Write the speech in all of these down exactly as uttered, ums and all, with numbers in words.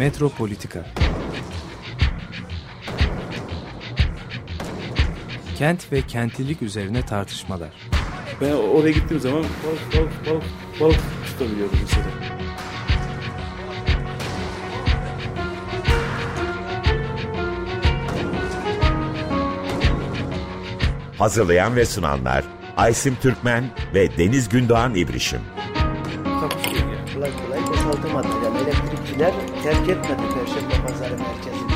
Metropolitika. Kent ve kentlilik üzerine tartışmalar. Ben oraya gittiğim zaman balık balık balık balık tutabiliyordum mesela. Hazırlayan ve sunanlar Aysim Türkmen ve Deniz Gündoğan İbrişim. Kolay kolay basaltamadı. Yani elektrikçiler terk etmedi Perşembe Pazarı merkezini.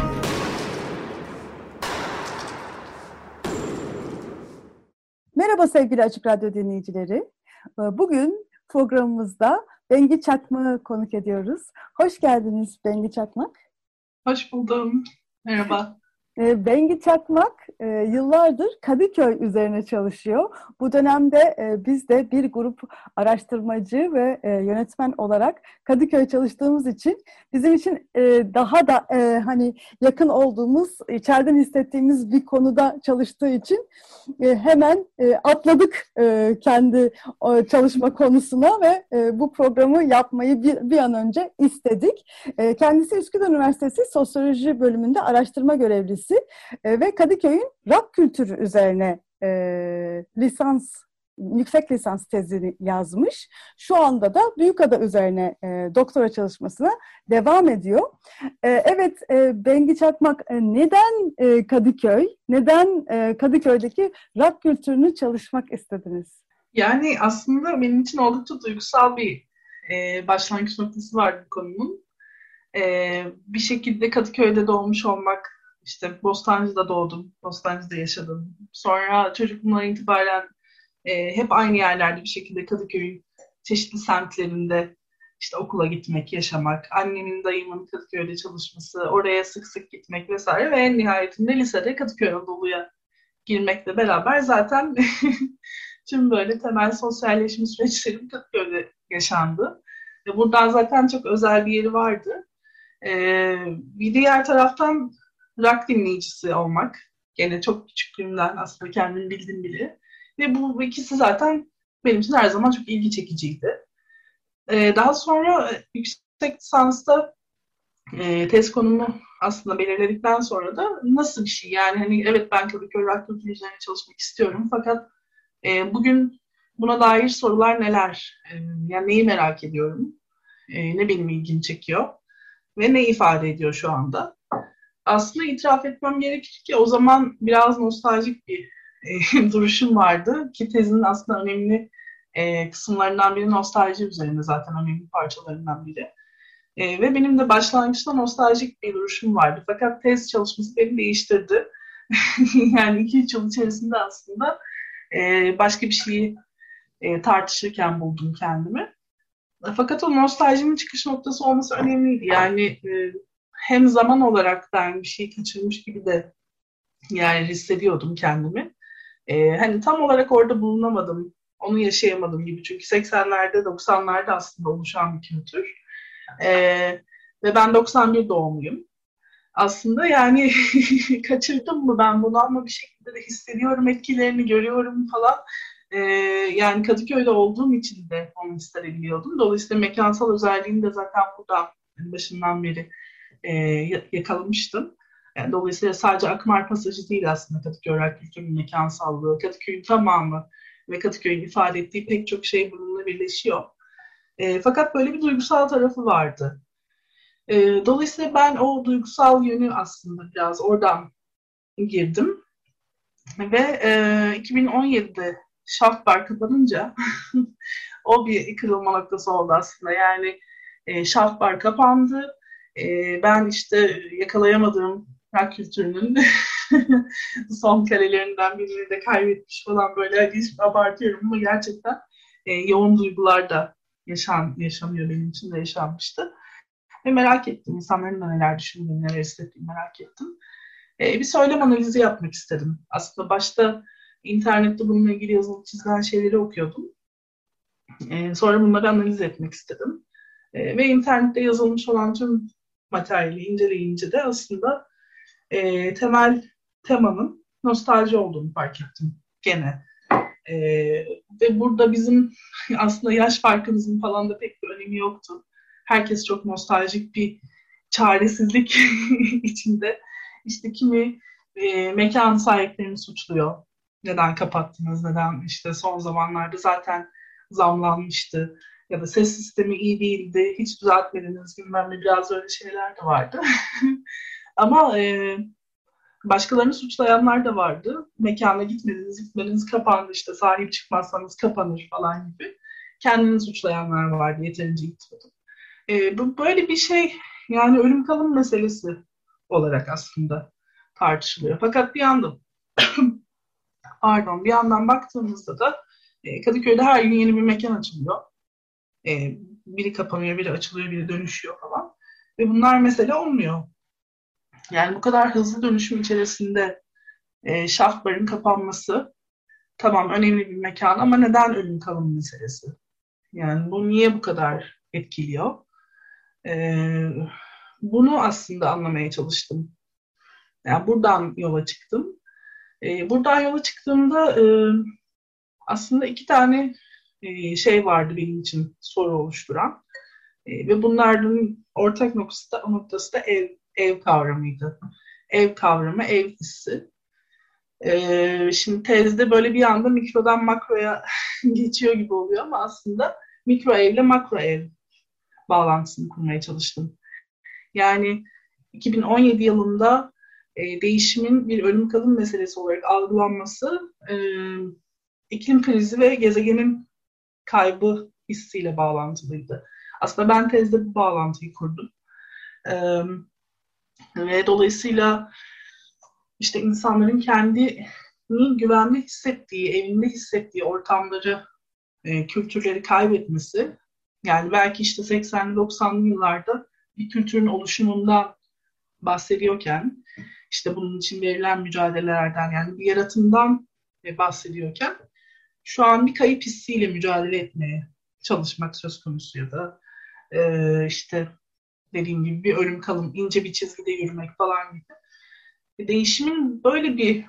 Merhaba sevgili Açık Radyo dinleyicileri. Bugün programımızda Bengi Çakmak'ı konuk ediyoruz. Hoş geldiniz Bengi Çakmak. Hoş buldum. Merhaba. Bengi Çakmak yıllardır Kadıköy üzerine çalışıyor. Bu dönemde biz de bir grup araştırmacı ve yönetmen olarak Kadıköy çalıştığımız için bizim için daha da hani yakın olduğumuz, içeriden hissettiğimiz bir konuda çalıştığı için hemen atladık kendi çalışma konusuna ve bu programı yapmayı bir an önce istedik. Kendisi Üsküdar Üniversitesi Sosyoloji bölümünde araştırma görevlisi ve Kadıköy'ün rock kültürü üzerine e, lisans, yüksek lisans tezini yazmış. Şu anda da Büyükada üzerine e, doktora çalışmasına devam ediyor. E, evet, e, Bengi Çakmak e, neden e, Kadıköy, neden e, Kadıköy'deki rock kültürünü çalışmak istediniz? Yani aslında benim için oldukça duygusal bir e, başlangıç noktası vardı konunun. E, bir şekilde Kadıköy'de doğmuş olmak, İşte Bostancı'da doğdum, Bostancı'da yaşadım. Sonra çocukluğumdan itibaren e, hep aynı yerlerde bir şekilde Kadıköy'ün çeşitli semtlerinde işte okula gitmek, yaşamak, annemin, dayımın Kadıköy'de çalışması, oraya sık sık gitmek vesaire ve en nihayetinde lisede Kadıköy Anadolu'ya girmekle beraber zaten tüm böyle temel sosyalleşme süreçlerim Kadıköy'de yaşandı. Ve buradan zaten çok özel bir yeri vardı. E, bir diğer taraftan rock dinleyicisi olmak. Gene çok küçüklüğümden aslında kendimi bildim bile. Ve bu ikisi zaten benim için her zaman çok ilgi çekiciydi. Ee, daha sonra yüksek lisansta e, tez konumu aslında belirledikten sonra da nasıl bir şey? Yani hani evet ben Kadıköy rock kültürü üzerine çalışmak istiyorum. Fakat e, bugün buna dair sorular neler? E, yani neyi merak ediyorum? E, ne benim ilgimi çekiyor? Ve ne ifade ediyor şu anda? Aslında itiraf etmem gerekir ki o zaman biraz nostaljik bir e, duruşum vardı ki tezinin aslında önemli e, kısımlarından biri nostalji üzerinde, zaten önemli parçalarından biri. E, ve benim de başlangıçta nostaljik bir duruşum vardı. Fakat tez çalışması beni değiştirdi. Yani iki üç yıl içerisinde aslında e, başka bir şeyi e, tartışırken buldum kendimi. Fakat o nostaljimin çıkış noktası olması önemliydi. Yani e, hem zaman olarak ben bir şey kaçırmış gibi de yani hissediyordum kendimi. Ee, hani tam olarak orada bulunamadım, onu yaşayamadım gibi. Çünkü seksenlerde, doksanlarda aslında oluşan bir kültür. Ee, ve ben doksan bir doğumluyum. Aslında yani kaçırdım mı ben bunu ama bir şekilde de hissediyorum, etkilerini görüyorum falan. Ee, yani Kadıköy'de olduğum için de onu hissedebiliyordum. Dolayısıyla mekansal özelliğini de zaten buradan başından beri yakalamıştım. Yani dolayısıyla sadece Akmar Pasajı değil aslında Kadıköy rock kültürünün mekansallığı, Kadıköy'ün tamamı ve Kadıköy'ün ifade ettiği pek çok şey bununla birleşiyor. E, fakat böyle bir duygusal tarafı vardı. E, dolayısıyla ben o duygusal yönü aslında biraz oradan girdim ve e, iki bin on yedide Şaft Bar kapanınca o bir kırılma noktası oldu aslında. Yani e, Şaft Bar kapandı. Ben işte yakalayamadığım rock kültürünün son karelerinden birini de kaybetmiş falan, böyle hiç abartıyorum ama gerçekten yoğun duygular da yaşan, yaşanıyor, benim için de yaşanmıştı. Ve merak ettim, insanların da neler düşündüğünü, neler hissettiğini merak ettim. Bir söylem analizi yapmak istedim. Aslında başta internette bununla ilgili yazılı çizilen şeyleri okuyordum. Sonra bunları analiz etmek istedim. Ve internette yazılmış olan tüm materyali inceleyince de aslında e, temel temanın nostalji olduğunu fark ettim gene. E, ve burada bizim aslında yaş farkımızın falan da pek bir önemi yoktu. Herkes çok nostaljik bir çaresizlik içinde işte kimi e, mekan sahiplerini suçluyor. Neden kapattınız? Neden işte son zamanlarda zaten zamlanmıştı ya da ses sistemi iyi değildi, hiç düzeltmediniz bilmem ne, biraz öyle şeyler de vardı. Ama e, başkalarını suçlayanlar da vardı. Mekana gitmediniz, gitmeniz kapandı, işte sahip çıkmazsanız kapanır falan gibi. Kendini suçlayanlar vardı, yeterince gitmedim. E, bu böyle bir şey, yani ölüm kalım meselesi olarak aslında tartışılıyor. Fakat bir yandan pardon, bir yandan baktığımızda da e, Kadıköy'de her gün yeni bir mekan açılıyor. E, biri kapanıyor, biri açılıyor, biri dönüşüyor falan. Ve bunlar mesele olmuyor. Yani bu kadar hızlı dönüşüm içerisinde e, şaft barın kapanması, tamam önemli bir mekan ama neden ölüm kalım meselesi? Yani bu niye bu kadar etkiliyor? E, bunu aslında anlamaya çalıştım. Yani buradan yola çıktım. E, buradan yola çıktığımda e, aslında iki tane e, şey vardı benim için soru oluşturan. E, ve bunların ortak noktası da, noktası da ev. Ev kavramıydı. Ev kavramı, ev hissi. Ee, şimdi tezde böyle bir anda mikrodan makroya geçiyor gibi oluyor ama aslında mikro evle makro ev bağlantısını kurmaya çalıştım. Yani iki bin on yedi yılında e, değişimin bir ölüm kalım meselesi olarak algılanması e, iklim krizi ve gezegenin kaybı hissiyle bağlantılıydı. Aslında ben tezde bu bağlantıyı kurdum. Ee, Ve dolayısıyla işte insanların kendini güvende hissettiği, evinde hissettiği ortamları, e, kültürleri kaybetmesi, yani belki işte seksenli doksanlı yıllarda bir kültürün oluşumundan bahsediyorken, işte bunun için verilen mücadelelerden, yani bir yaratımdan bahsediyorken, şu an bir kayıp hissiyle mücadele etmeye çalışmak söz konusu ya da e, işte dediğim gibi bir ölüm kalım, ince bir çizgide yürümek falan gibi. Değişimin böyle bir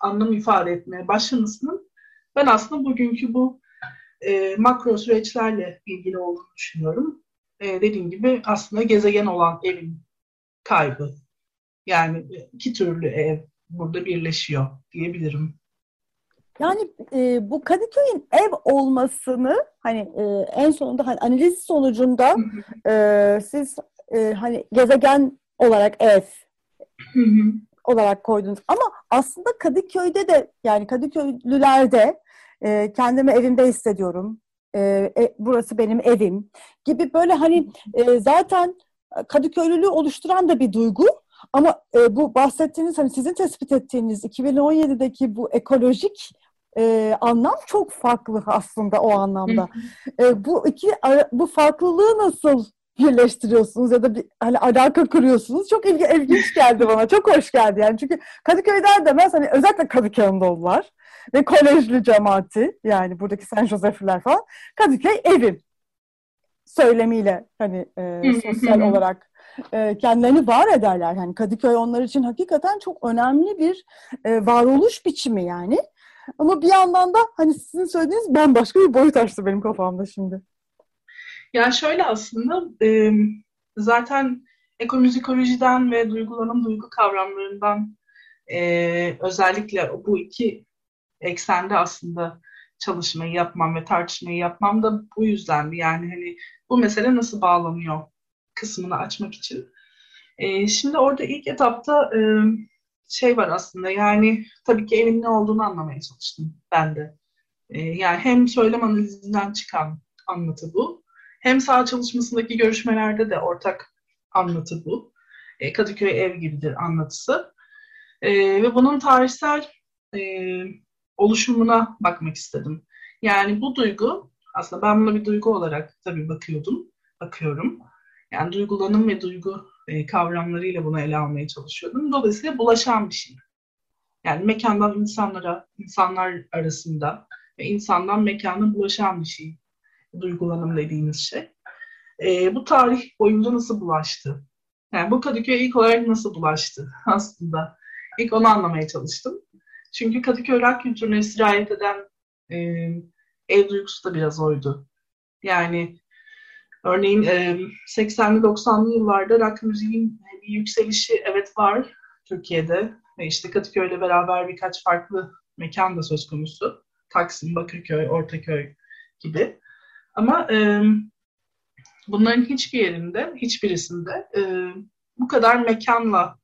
anlam ifade etmeye başlamasının ben aslında bugünkü bu e, makro süreçlerle ilgili olduğunu düşünüyorum. E, dediğim gibi aslında gezegen olan evin kaybı. Yani iki türlü ev burada birleşiyor diyebilirim. Yani e, bu Kadıköy'ün ev olmasını hani e, en sonunda hani analiz sonucunda e, siz Ee, hani gezegen olarak ev hı hı. olarak koydunuz. Ama aslında Kadıköy'de de, yani Kadıköylülerde e, kendimi evimde hissediyorum. E, e, burası benim evim gibi böyle hani e, zaten Kadıköylülüğü oluşturan da bir duygu. Ama e, bu bahsettiğiniz, hani sizin tespit ettiğiniz iki bin on yedideki bu ekolojik Ee, anlam çok farklı aslında o anlamda. Ee, bu iki bu farklılığı nasıl birleştiriyorsunuz ya da bir, hani alaka kuruyorsunuz? Çok ilgi, ilginç geldi bana. Çok hoş geldi yani. Çünkü Kadıköy'den demez, hani özellikle Kadıköy'ün dolular ve kolejli cemaati, yani buradaki Saint Joseph'ler falan, Kadıköy evim söylemiyle hani e, sosyal olarak kendilerini var ederler. Yani Kadıköy onlar için hakikaten çok önemli bir e, varoluş biçimi yani. Ama bir yandan da hani sizin söylediğiniz bambaşka bir boyut açtı benim kafamda şimdi. Yani şöyle aslında e, zaten ekomüzikolojiden ve duygulanım duygu kavramlarından e, özellikle bu iki eksende aslında çalışmayı yapmam ve tartışmayı yapmam da bu yüzden. Yani hani bu mesele nasıl bağlanıyor kısmını açmak için. E, şimdi orada ilk etapta e, şey var aslında, yani tabii ki evin ne olduğunu anlamaya çalıştım ben de. E, yani hem söylem analizinden çıkan anlatı bu. Hem saha çalışmasındaki görüşmelerde de ortak anlatı bu. E, Kadıköy ev gibidir anlatısı. E, ve bunun tarihsel e, oluşumuna bakmak istedim. Yani bu duygu, aslında ben buna bir duygu olarak tabii bakıyordum, bakıyorum. Yani duygulanım ve duygu e, kavramlarıyla bunu ele almaya çalışıyordum. Dolayısıyla bulaşan bir şey. Yani mekandan insanlara, insanlar arasında ve insandan mekana bulaşan bir şey. Duygulanım dediğimiz şey. E, bu tarih boyunca nasıl bulaştı? Yani bu Kadıköy'e ilk olarak nasıl bulaştı aslında? İlk onu anlamaya çalıştım. Çünkü Kadıköy rock kültürüne sirayet eden e, ev duygusu da biraz oydu. Yani Örneğin seksenli doksanlı yıllarda rock müziğin bir yükselişi evet var Türkiye'de. İşte Kadıköy'le beraber birkaç farklı mekan da söz konusu. Taksim, Bakırköy, Ortaköy gibi. Ama e, bunların hiçbir yerinde, hiçbirisinde e, bu kadar mekanla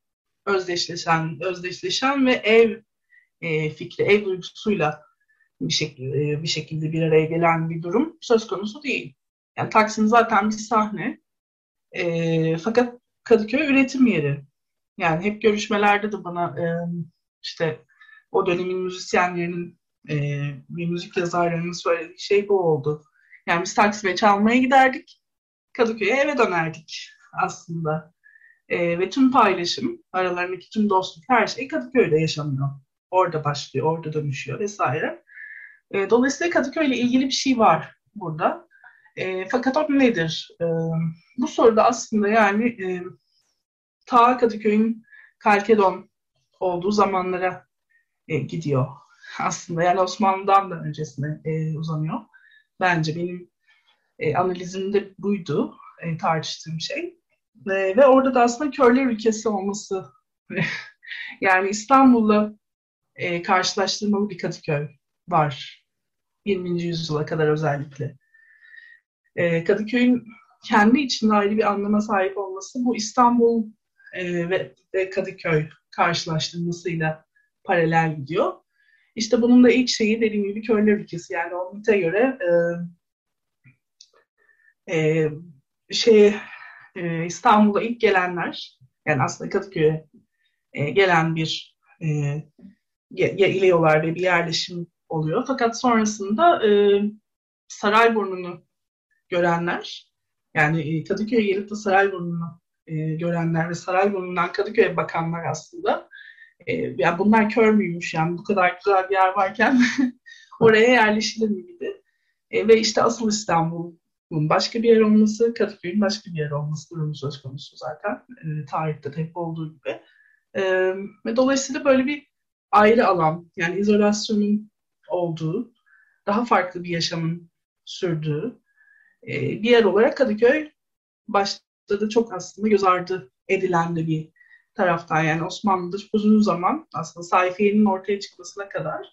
özdeşleşen, özdeşleşen ve ev e, fikri, ev duygusuyla bir şekilde, bir şekilde bir araya gelen bir durum söz konusu değil. Yani Taksim zaten bir sahne. E, fakat Kadıköy üretim yeri. Yani hep görüşmelerde de bana e, işte o dönemin müzisyenlerinin e, bir müzik yazarlarının söylediği şey bu oldu. Yani biz Taksim'e çalmaya giderdik, Kadıköy'e eve dönerdik aslında. E, ve tüm paylaşım, aralarındaki tüm dostluk, her şey Kadıköy'de yaşanıyor. Orada başlıyor, orada dönüşüyor vesaire. E, dolayısıyla Kadıköy'le ilgili bir şey var burada. E, fakat o nedir? E, bu soruda aslında yani e, ta Kadıköy'ün Kalkedon olduğu zamanlara e, gidiyor aslında. Yani Osmanlı'dan da öncesine e, uzanıyor. Bence benim e, analizimde buydu e, tartıştığım şey. E, ve orada da aslında körler ülkesi olması. Yani İstanbul'la e, karşılaştırmalı bir Kadıköy var. yirminci yüzyıla kadar özellikle. E, Kadıköy'ün kendi içinde ayrı bir anlama sahip olması bu İstanbul e, ve, ve Kadıköy karşılaştırmasıyla paralel gidiyor. İşte bunun da ilk şeyi dediğim gibi körler ülkesi. Yani o mite göre e, e, şey, e, İstanbul'a ilk gelenler, yani aslında Kadıköy'e e, gelen bir e, yayılıyorlar ve bir yerleşim oluyor. Fakat sonrasında e, Sarayburnu'nu görenler, yani Kadıköy'e gelip de Sarayburnu'nu e, görenler ve Sarayburnu'ndan Kadıköy'e bakanlar aslında, yani bunlar kör müymüş, yani bu kadar güzel bir yer varken oraya yerleşilir miydi? E, ve işte asıl İstanbul'un başka bir yer olması, Kadıköy'ün başka bir yer olması durumu söz konusu zaten. E, tarihte de hep olduğu gibi. E, ve dolayısıyla böyle bir ayrı alan, yani izolasyonun olduğu, daha farklı bir yaşamın sürdüğü e, bir yer olarak Kadıköy başta da çok aslında göz ardı edilen de bir taraftan, yani Osmanlı'da uzun zaman aslında Sayfiye'nin ortaya çıkmasına kadar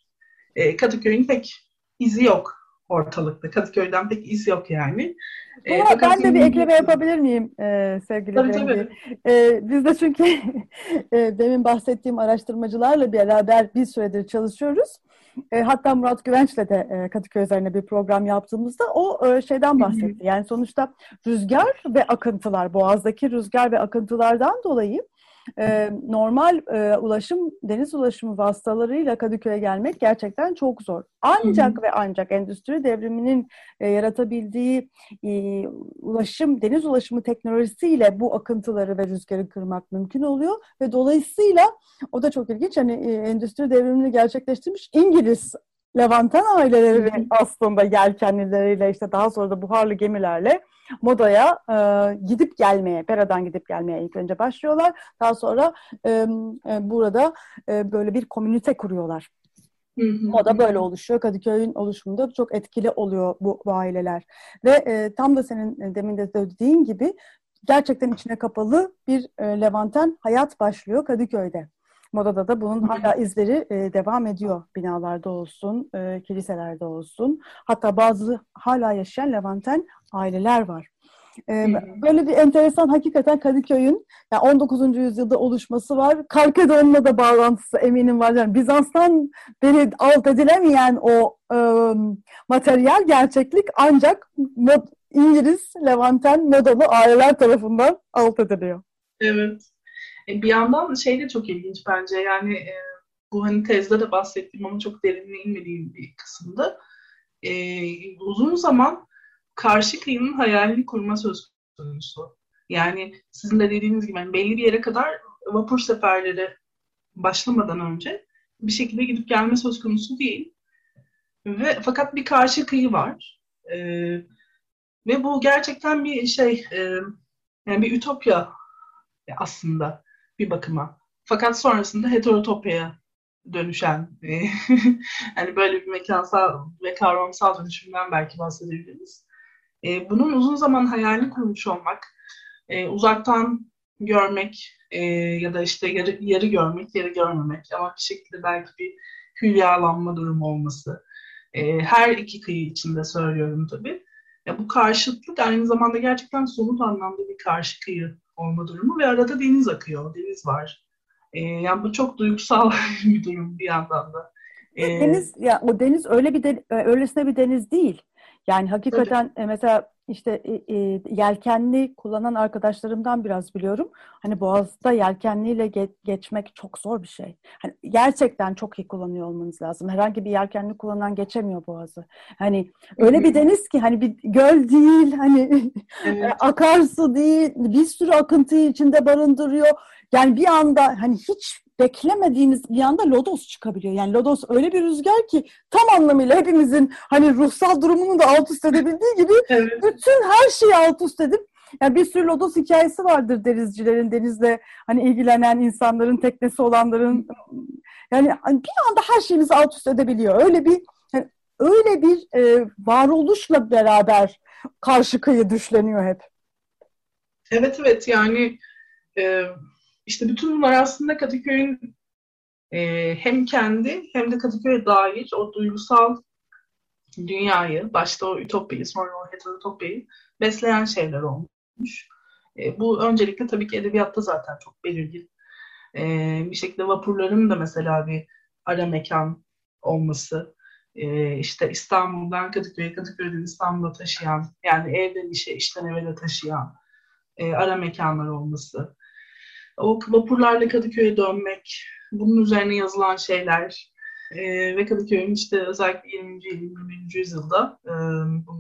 e, Kadıköy'ün pek izi yok ortalıkta. Kadıköy'den pek iz yok yani. E, Ama ben de bir ekleme bir... yapabilir miyim e, sevgili tabii, tabii. E, biz de çünkü e, demin bahsettiğim araştırmacılarla beraber bir süredir çalışıyoruz. E, hatta Murat Güvenç'le de e, Kadıköy üzerine bir program yaptığımızda o e, şeyden bahsetti. Yani sonuçta rüzgar ve akıntılar, Boğaz'daki rüzgar ve akıntılardan dolayı normal e, ulaşım, deniz ulaşımı vasıtalarıyla Kadıköy'e gelmek gerçekten çok zor. Ancak hı hı. ve ancak endüstri devriminin e, yaratabildiği e, ulaşım, deniz ulaşımı teknolojisiyle bu akıntıları ve rüzgarı kırmak mümkün oluyor ve dolayısıyla o da çok ilginç. Hani e, endüstri devrimini gerçekleştirmiş İngiliz Levanten aileleri hı hı. aslında yelkenlileriyle, işte daha sonra da buharlı gemilerle Moda'ya e, gidip gelmeye, Pera'dan gidip gelmeye ilk önce başlıyorlar. Daha sonra e, e, burada e, böyle bir komünite kuruyorlar. Hı hı. Moda böyle oluşuyor. Kadıköy'ün oluşumunda çok etkili oluyor bu, bu aileler. Ve e, tam da senin demin de dediğin gibi gerçekten içine kapalı bir e, Levanten hayat başlıyor Kadıköy'de. Moda'da da bunun hala izleri e, devam ediyor. Binalarda olsun, e, kiliselerde olsun. Hatta bazı hala yaşayan Levanten aileler var. E, böyle bir enteresan, hakikaten Kadıköy'ün yani on dokuzuncu yüzyılda oluşması var. Kalkedon'la da bağlantısı eminim var. Yani Bizans'tan beri alt edilemeyen o e, materyal gerçeklik ancak mod, İngiliz, Levanten, Modalı aileler tarafından alt ediliyor. Evet. Bir yandan şey de çok ilginç bence, yani e, bu hani tezde de bahsettiğim ama çok derinine inmediğim bir kısımda e, uzun zaman karşı kıyının hayalini kurma söz konusu. Yani sizin de dediğiniz gibi yani belli bir yere kadar vapur seferleri başlamadan önce bir şekilde gidip gelme söz konusu değil. Ve fakat bir karşı kıyı var. E, ve bu gerçekten bir şey, e, yani bir ütopya aslında bir bakıma. Fakat sonrasında heterotopya'ya dönüşen yani böyle bir mekansal ve kavramsal dönüşümden belki bahsedebiliriz. E, bunun uzun zaman hayalini kurmuş olmak, e, uzaktan görmek e, ya da işte yarı, yarı görmek, yarı görmemek ama bir şekilde belki bir hülyalanma durumu olması. E, her iki kıyı içinde söylüyorum tabii. Ya bu karşıtlık aynı zamanda gerçekten somut anlamda bir karşı kıyı olma durumu ve arada deniz akıyor, deniz var. Ee, yani bu çok duygusal bir durum bir yandan da. Ee, deniz ya o deniz öyle bir de, öylesine bir deniz değil. Yani hakikaten öyle. Mesela işte e, e, yelkenli kullanan arkadaşlarımdan biraz biliyorum. Hani Boğaz'da yelkenliyle ge- geçmek çok zor bir şey. Hani gerçekten çok iyi kullanıyor olmanız lazım. Herhangi bir yelkenli kullanan geçemiyor Boğaz'ı. Hani öyle bir deniz ki hani bir göl değil, hani evet. Akarsu değil, bir sürü akıntıyı içinde barındırıyor. Yani bir anda hani hiç beklemediğimiz bir anda lodos çıkabiliyor. Yani lodos öyle bir rüzgar ki tam anlamıyla hepimizin hani ruhsal durumunu da alt üst edebildiği gibi evet. Bütün her şeyi alt üst edip yani bir sürü lodos hikayesi vardır denizcilerin, denizle hani ilgilenen insanların, teknesi olanların yani bir anda her şeyimizi alt üst edebiliyor. Öyle bir yani öyle bir e, varoluşla beraber karşı kıyı düşleniyor hep. Evet evet yani e... İşte bütün bunlar aslında Kadıköy'ün e, hem kendi hem de Kadıköy'e dair o duygusal dünyayı, başta o ütopiyi, sonra o heterotopiyi besleyen şeyler olmuş. E, bu öncelikle tabii ki edebiyatta zaten çok belirgin. E, bir şekilde vapurların da mesela bir ara mekan olması, e, işte İstanbul'dan Kadıköy'e, Kadıköy'den İstanbul'a taşıyan, yani evden işe, işten eve de taşıyan e, ara mekanlar olması, o vapurlarla Kadıköy'e dönmek, bunun üzerine yazılan şeyler e, ve Kadıköy'ün işte özellikle yirminci yirmi birinci yüzyılda e,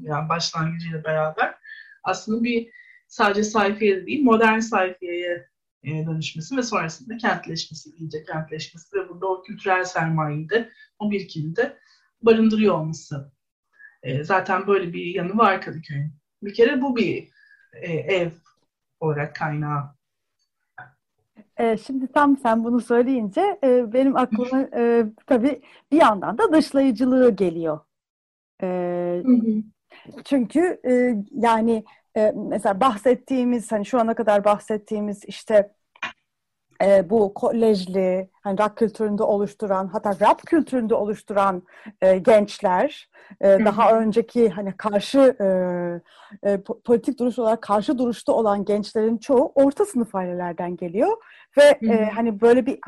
yani başlangıcıyla beraber aslında bir sadece sayfiye değil, modern sayfiyeye e, dönüşmesi ve sonrasında kentleşmesi, iyice kentleşmesi ve burada o kültürel sermayeyi de, o birikimi de barındırıyor olması. E, zaten böyle bir yanı var Kadıköy'ün. Bir kere bu bir e, ev olarak kaynağı. Şimdi tam sen bunu söyleyince benim aklıma tabii bir yandan da dışlayıcılığı geliyor. Çünkü yani mesela bahsettiğimiz, hani şu ana kadar bahsettiğimiz işte bu kolejli, hani rock kültüründe oluşturan, hatta rap kültüründe oluşturan gençler, daha önceki hani karşı politik duruş olarak karşı duruşta olan gençlerin çoğu orta sınıf ailelerden geliyor. Ve hmm. e, hani böyle bir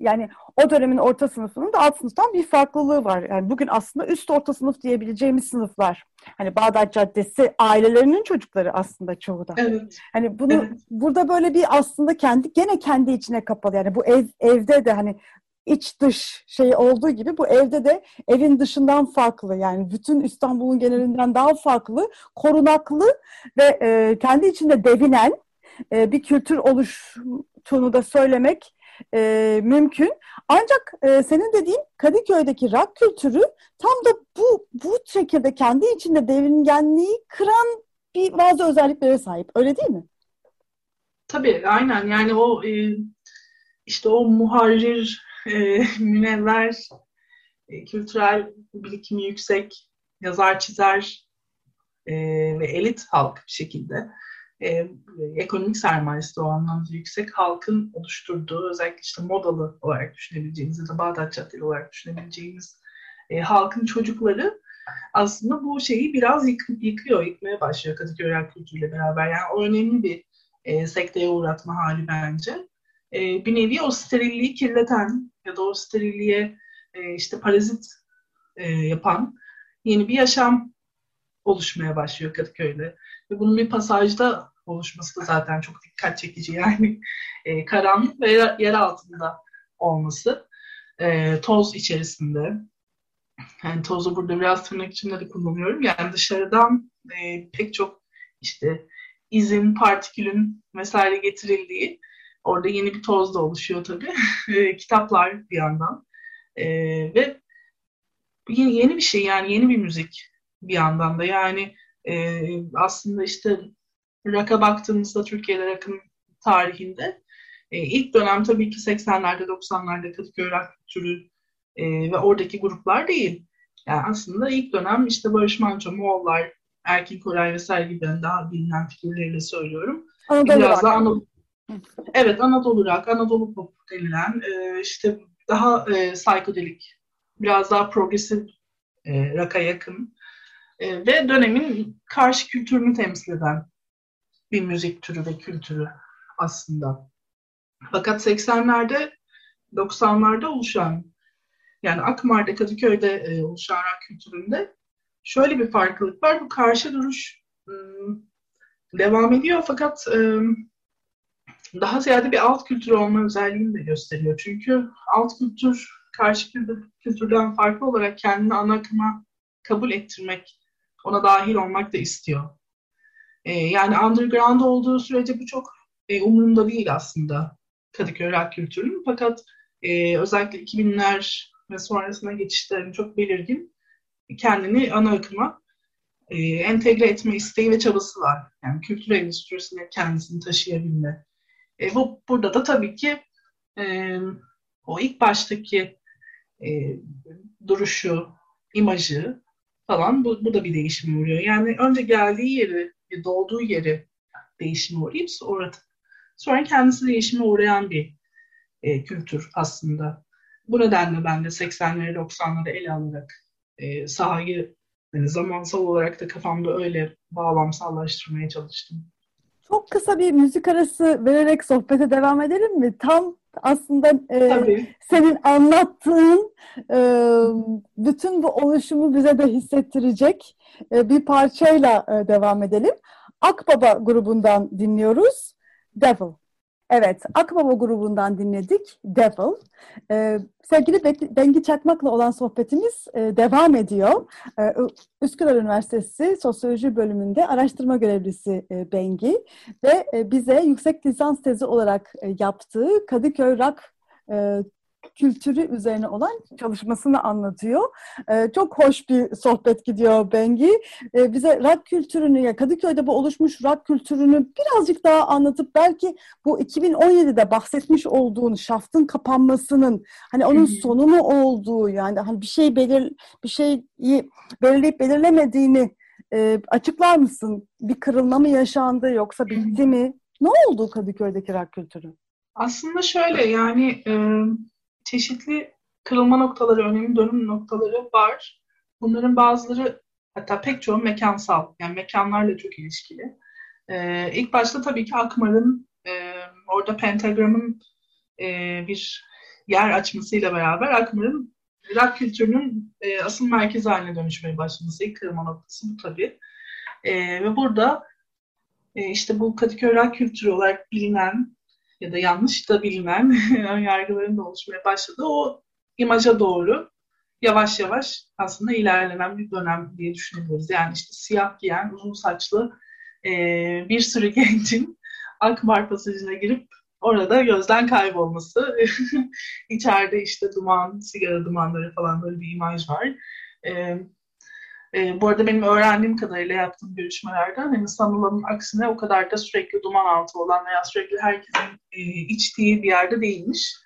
yani o dönemin orta sınıfının da alt sınıftan bir farklılığı var. Yani bugün aslında üst orta sınıf diyebileceğimiz sınıflar. Hani Bağdat Caddesi ailelerinin çocukları aslında çoğu da. Evet. Hani bunu evet. Burada böyle bir aslında kendi gene kendi içine kapalı. Yani bu ev evde de hani iç dış şey olduğu gibi bu evde de evin dışından farklı. Yani bütün İstanbul'un genelinden daha farklı, korunaklı ve e, kendi içinde devinen e, bir kültür oluş tonu da söylemek e, mümkün. Ancak e, senin dediğin Kadıköy'deki rock kültürü tam da bu bu şekilde kendi içinde devringenliği kıran bir bazı özelliklere sahip. Öyle değil mi? Tabii, aynen. Yani o e, işte o muharrir, e, münevver, e, kültürel birikimi yüksek, yazar çizer e, ve elit halk bir şekilde. Ee, ekonomik sermayesi de o anlamda yüksek halkın oluşturduğu, özellikle işte modalı olarak düşünebileceğimiz ya da Bağdat Caddeli olarak düşünebileceğimiz e, halkın çocukları aslında bu şeyi biraz yık, yıkıyor, yıkmaya başlıyor Kadıköy kültürüyle beraber. Yani o önemli bir e, sekteye uğratma hali bence. E, bir nevi o sterilliği kirleten ya da o sterilliğe e, işte parazit e, yapan yeni bir yaşam oluşmaya başlıyor Kadıköy'de. Ve bunun bir pasajda oluşması da zaten çok dikkat çekici. Yani e, karanlık ve yer altında olması. E, toz içerisinde. Yani tozu burada biraz tırnak içinde de kullanıyorum. Yani dışarıdan e, pek çok işte izin, partikülün vesaire getirildiği. Orada yeni bir toz da oluşuyor tabii. E, kitaplar bir yandan. E, ve yeni, yeni bir şey yani yeni bir müzik bir yandan da. Yani Ee, aslında işte rock'a baktığımızda Türkiye'de rock'ın tarihinde e, ilk dönem tabii ki seksenlerde doksanlarda Kadıköy rock kültürü e, ve oradaki gruplar değil. Yani aslında ilk dönem işte Barış Manço, Moğollar, Erkin Koray vesaire gibi daha bilinen figürleriyle söylüyorum. Anadolu Biraz da Anadolu, evet Anadolu rock, Anadolu pop denilen e, işte daha e, psikodelik, biraz daha progresif e, rock'a yakın e, ve dönemin karşı kültürünü temsil eden bir müzik türü ve kültürü aslında. Fakat seksenlerde, doksanlarda oluşan, yani Akmar'da, Kadıköy'de e, oluşan rock kültüründe şöyle bir farklılık var. Bu karşı duruş ıı, devam ediyor fakat ıı, daha ziyade bir alt kültür olma özelliğini de gösteriyor. Çünkü alt kültür karşı kültürden farklı olarak kendini ana akıma kabul ettirmek, ona dahil olmak da istiyor. Ee, yani underground olduğu sürece bu çok e, umurumda değil aslında Kadıköy rock kültürünün. Fakat e, özellikle iki binler ve sonrasına geçişlerin çok belirgin kendini ana akıma e, entegre etme isteği ve çabası var. Yani kültür endüstrisine kendisini taşıyabilme. E, bu burada da tabii ki e, o ilk baştaki e, duruşu, imajı falan bu, bu da bir değişim oluyor. Yani önce geldiği yeri, doğduğu yeri değişime uğrayıp sonra kendisi değişime uğrayan bir e, kültür aslında. Bu nedenle ben de seksenleri, doksanları ele alarak E, sahayı yani zamansal olarak da kafamda öyle bağlamsallaştırmaya çalıştım. Çok kısa bir müzik arası vererek sohbete devam edelim mi? Tam aslında e, senin anlattığın e, bütün bu oluşumu bize de hissettirecek e, bir parçayla e, devam edelim. Akbaba grubundan dinliyoruz. Devil. Evet, Akbaba grubundan dinledik. Devil. Ee, sevgili Be- Bengi Çakmak'la olan sohbetimiz e, devam ediyor. Ee, Üsküdar Üniversitesi Sosyoloji Bölümünde araştırma görevlisi e, Bengi ve e, bize yüksek lisans tezi olarak e, yaptığı Kadıköy rock e, kültürü üzerine olan çalışmasını anlatıyor. Ee, çok hoş bir sohbet gidiyor Bengi. Ee, bize rock kültürünü, ya Kadıköy'de bu oluşmuş rock kültürünü birazcık daha anlatıp belki bu iki bin on yedide bahsetmiş olduğun şaftın kapanmasının hani onun sonu mu olduğu, yani hani bir şey belir bir şeyi belirleyip belirlemediğini e, açıklar mısın? Bir kırılma mı yaşandı yoksa bitti mi? Ne oldu Kadıköy'deki rock kültürü? Aslında şöyle yani e... çeşitli kırılma noktaları, önemli dönüm noktaları var. Bunların bazıları, hatta pek çoğu mekansal, yani mekanlarla çok ilişkili. Ee, ilk başta tabii ki Akmar'ın, e, orada Pentagram'ın e, bir yer açmasıyla beraber Akmar'ın rock kültürünün e, asıl merkezi haline dönüşmeye başlaması, ilk kırılma noktası bu tabii. E, ve burada e, işte bu Kadıköy rock kültürü olarak bilinen, ya da yanlış da bilinen önyargıların da oluşmaya başladı. O imaja doğru yavaş yavaş aslında ilerlenen bir dönem diye düşünebiliriz. Yani işte siyah giyen, uzun saçlı e, bir sürü gencin Akmar pasajına girip orada gözden kaybolması. İçeride işte duman, sigara dumanları falan böyle bir imaj var. E, e, bu arada benim öğrendiğim kadarıyla yaptığım görüşmelerde hani sanılanın aksine o kadar da sürekli duman altı olan veya sürekli herkesin içtiği bir yerde değilmiş.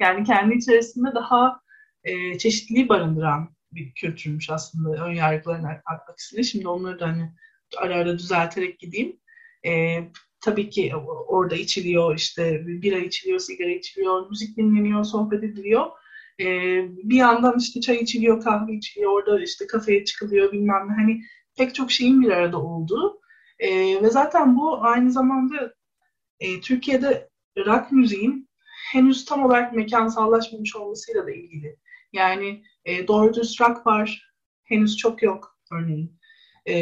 Yani kendi içerisinde daha e, çeşitliliği barındıran bir kültürmüş aslında ön yargıların aksine. Şimdi onları da hani ara ara düzelterek gideyim. E, tabii ki orada içiliyor, işte bira içiliyor, sigara içiliyor, müzik dinleniyor, sohbet ediliyor. E, bir yandan işte çay içiliyor, kahve içiliyor, orada işte kafeye çıkılıyor bilmem ne. Hani pek çok şeyin bir arada olduğu e, ve zaten bu aynı zamanda E, Türkiye'de rock müziğin henüz tam olarak mekansallaşmamış olmasıyla da ilgili. Yani e, doğru dürüst rock var, henüz çok yok örneğin. E,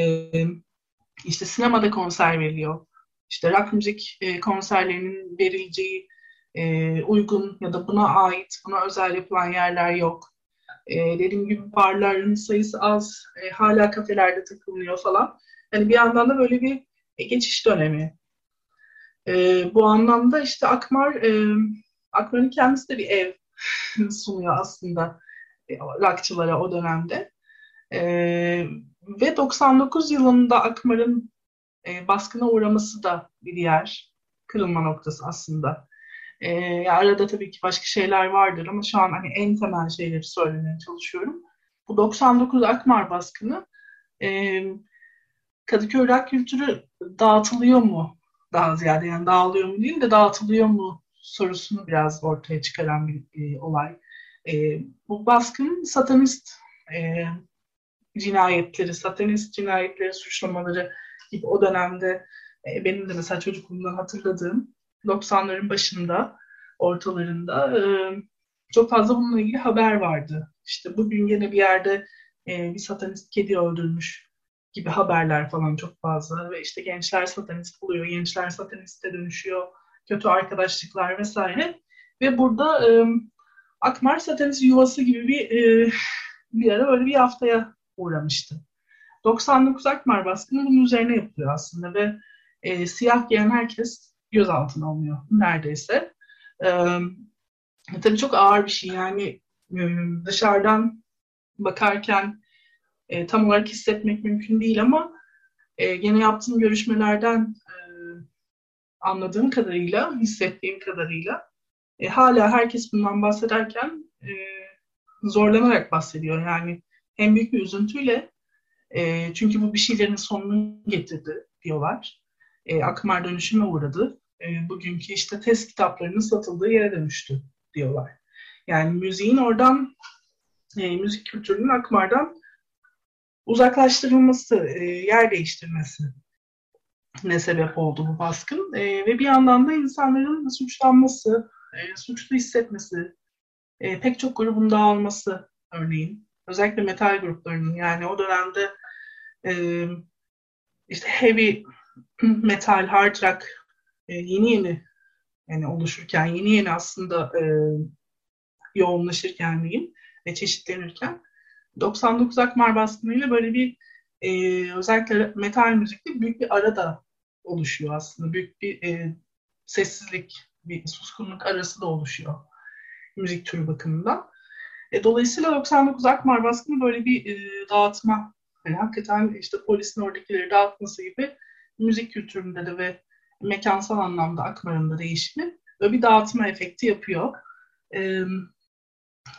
işte sinemada konser veriliyor. İşte rock müzik e, konserlerinin verileceği e, uygun ya da buna ait, buna özel yapılan yerler yok. E, dediğim gibi barların sayısı az, e, hala kafelerde takılıyor falan. Yani bir yandan da böyle bir e, geçiş dönemi. E, bu anlamda işte Akmar, e, Akmar'ın kendisi de bir ev sunuyor aslında e, rockçılara o dönemde. E, ve doksan dokuz yılında Akmar'ın e, baskına uğraması da bir diğer kırılma noktası aslında. E, arada tabii ki başka şeyler vardır ama şu an hani en temel şeyleri söylemeye çalışıyorum. Bu doksan dokuz Akmar baskını e, Kadıköy rock kültürü dağıtılıyor mu daha ziyade, yani dağılıyor mu değil de dağıtılıyor mu sorusunu biraz ortaya çıkaran bir e, olay. E, bu baskın satanist e, cinayetleri, satanist cinayetleri, suçlamaları gibi o dönemde e, benim de mesela çocukluğumdan hatırladığım doksanların başında, ortalarında e, çok fazla bununla ilgili haber vardı. İşte bugün yine bir yerde e, bir satanist kedi öldürmüş gibi haberler falan çok fazla ve işte gençler satanist oluyor, gençler sataniste dönüşüyor, kötü arkadaşlıklar vesaire. Ve burada e, Akmar satanist yuvası gibi bir e, bir ara böyle bir haftaya uğramıştı. doksan dokuz Akmar baskını bunun üzerine yapılıyor aslında ve e, siyah giyen herkes gözaltına alınıyor neredeyse. E, tabii çok ağır bir şey, yani dışarıdan bakarken e, tam olarak hissetmek mümkün değil ama e, gene yaptığım görüşmelerden e, anladığım kadarıyla, hissettiğim kadarıyla e, hala herkes bundan bahsederken e, zorlanarak bahsediyor. Yani hem büyük bir üzüntüyle e, çünkü bu bir şeylerin sonunu getirdi diyorlar. E, Akmar dönüşüme uğradı. E, bugünkü işte test kitaplarının satıldığı yere dönüştü diyorlar. Yani müziğin oradan, e, müzik kültürünün Akmar'dan uzaklaştırılması, e, yer değiştirmesi ne sebep oldu bu baskın. E, ve bir yandan da insanların suçlanması, e, suçlu hissetmesi, e, pek çok grubun dağılması örneğin. Özellikle metal gruplarının, yani o dönemde e, işte heavy metal, hard rock e, yeni yeni yani oluşurken, yeni yeni aslında e, yoğunlaşırken diyeyim ve çeşitlenirken doksan dokuz Akmar baskınıyla böyle bir e, özellikle metal müzikte büyük bir ara da oluşuyor aslında. Büyük bir e, sessizlik, bir suskunluk arası da oluşuyor müzik türü bakımından. E, dolayısıyla doksan dokuz Akmar baskını böyle bir e, dağıtma, yani hakikaten işte polisin oradakileri dağıtması gibi müzik kültüründe de ve mekansal anlamda Akmar'ın da değişimi böyle bir dağıtma efekti yapıyor. Ee,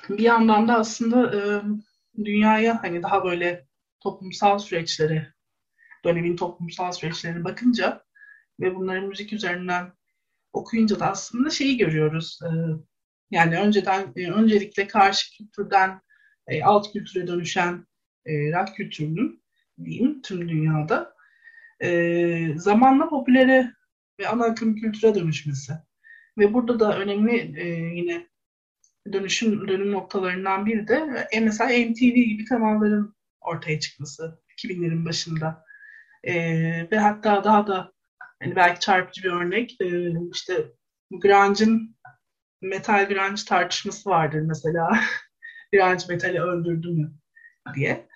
bir yandan da aslında e, dünyaya, hani daha böyle toplumsal süreçlere, dönemin toplumsal süreçlerine bakınca ve bunların müzik üzerinden okuyunca da aslında şeyi görüyoruz. E, yani önceden e, öncelikle karşı kültürden e, alt kültüre dönüşen e, rock kültürünün diyeyim tüm dünyada e, zamanla popülere ve ana akım kültüre dönüşmesi. Ve burada da önemli e, yine dönüşüm dönüm noktalarından biri de e, mesela M T V gibi kanalların ortaya çıkması iki binlerin başında. E, ve hatta daha da yani belki çarpıcı bir örnek e, işte grunge'ın, metal grunge tartışması vardır mesela. Grunge metali öldürdü mü diye.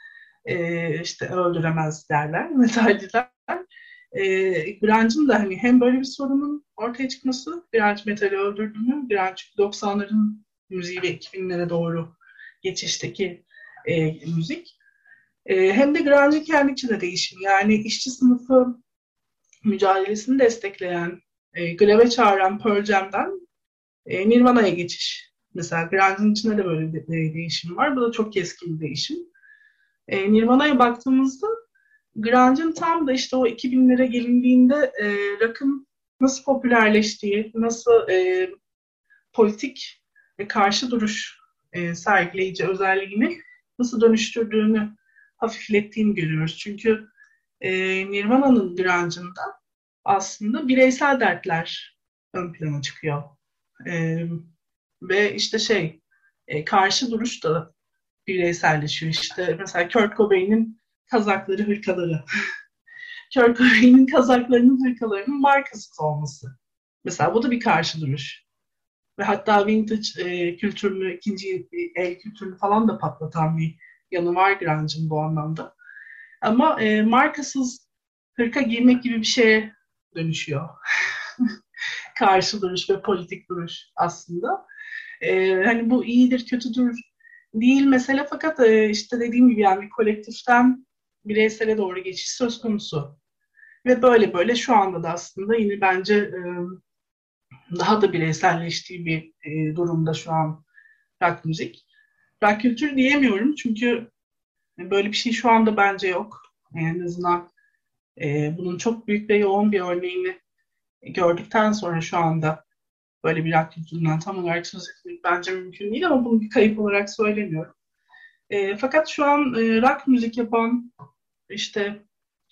E, işte öldüremez derler metalciler. E, grunge'ın da hani hem böyle bir sorunun ortaya çıkması, grunge metali öldürdü mü, grunge doksanların müziği ve iki binlere doğru geçişteki e, müzik, e, hem de grunge'ın kendi içinde değişimi, yani işçi sınıfı mücadelesini destekleyen, e, greve çağıran Pearl Jam'den e, Nirvana'ya geçiş. Mesela grunge'ın içinde de böyle bir de, değişim var. Bu da çok keskin bir değişim. E, Nirvana'ya baktığımızda grunge'ın tam da işte o iki binlere gelindiğinde e, rock'ın nasıl popülerleştiği, nasıl e, politik ve karşı duruş e, sergileyici özelliğini nasıl dönüştürdüğünü, hafiflettiğini görüyoruz. Çünkü e, Nirvana'nın grunge'ında aslında bireysel dertler ön plana çıkıyor. E, ve işte şey, e, karşı duruş da bireyselleşiyor. İşte mesela Kurt Cobain'in kazakları, hırkaları. Kurt Cobain'in kazaklarının, hırkalarının markasız olması. Mesela bu da bir karşı duruş. Ve hatta vintage e, kültürünü, ikinci el kültürünü falan da patlatan bir yanı var grunge'ın bu anlamda. Ama e, markasız hırka giymek gibi bir şeye dönüşüyor. Karşı duruş ve politik duruş aslında. E, hani bu iyidir, kötüdür değil mesele, fakat e, işte dediğim gibi yani kolektiften bireysele doğru geçiş söz konusu. Ve böyle böyle şu anda da aslında yine bence e, daha da bireyselleştiği bir e, durumda şu an rock müzik. Rock kültür diyemiyorum çünkü böyle bir şey şu anda bence yok. En azından e, bunun çok büyük ve yoğun bir örneğini gördükten sonra şu anda böyle bir aktiviteden tam olarak söz etmek bence mümkün değil, ama bunu bir kayıp olarak söylemiyorum. E, fakat şu an e, rock müzik yapan işte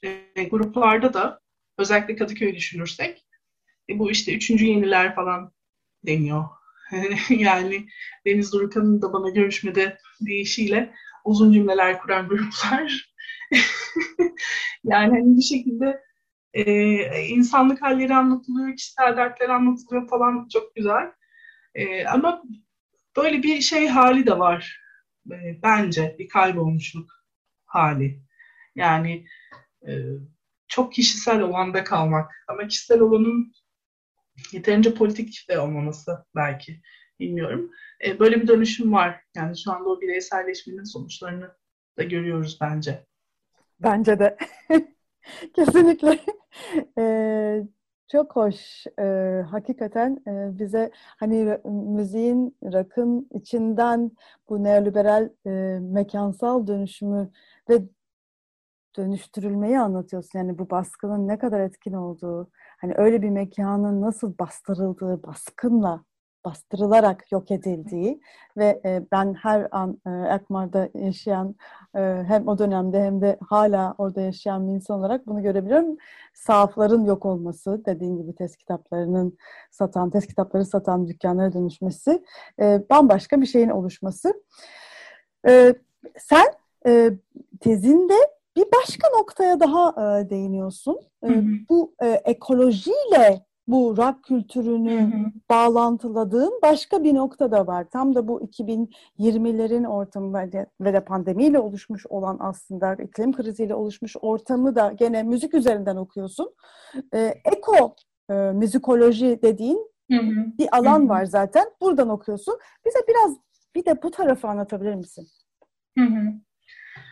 e, gruplarda da, özellikle Kadıköy'ü düşünürsek, e, bu işte üçüncü yeniler falan deniyor. Yani Deniz Durukan'ın da bana görüşmede deyişiyle uzun cümleler kuran gruplar. Yani hani bir şekilde e, insanlık halleri anlatılıyor, kişisel dertler anlatılıyor falan, çok güzel. E, ama böyle bir şey hali de var. E, bence bir kaybolmuşluk hali. Yani e, çok kişisel olanda kalmak. Ama kişisel olanın yeterince politik de olmaması belki. Bilmiyorum. E, böyle bir dönüşüm var. Yani şu anda o bireyselleşmenin sonuçlarını da görüyoruz bence. Bence de. Kesinlikle. E, çok hoş. E, hakikaten e, bize hani müziğin, rock'ın içinden bu neoliberal e, mekansal dönüşümü ve dönüştürülmeyi anlatıyorsun. Yani bu baskının ne kadar etkin olduğu, hani öyle bir mekanın nasıl bastırıldığı, baskınla bastırılarak yok edildiği ve ben her an Akmar'da yaşayan, hem o dönemde hem de hala orada yaşayan bir insan olarak bunu görebiliyorum. Sahafların yok olması, dediğin gibi test kitaplarının satan, test kitapları satan dükkanlara dönüşmesi, bambaşka bir şeyin oluşması. Sen tezinde bir başka noktaya daha değiniyorsun. Hı hı. Bu ekolojiyle bu rock kültürünü, hı hı, bağlantıladığım başka bir nokta da var. Tam da bu iki bin yirmilerin ortamı ve de pandemiyle oluşmuş olan, aslında iklim kriziyle oluşmuş ortamı da gene müzik üzerinden okuyorsun. Ee, eko e, müzikoloji dediğin, hı hı, bir alan, hı hı, var zaten. Buradan okuyorsun. Bize biraz bir de bu tarafı anlatabilir misin? Hı hı.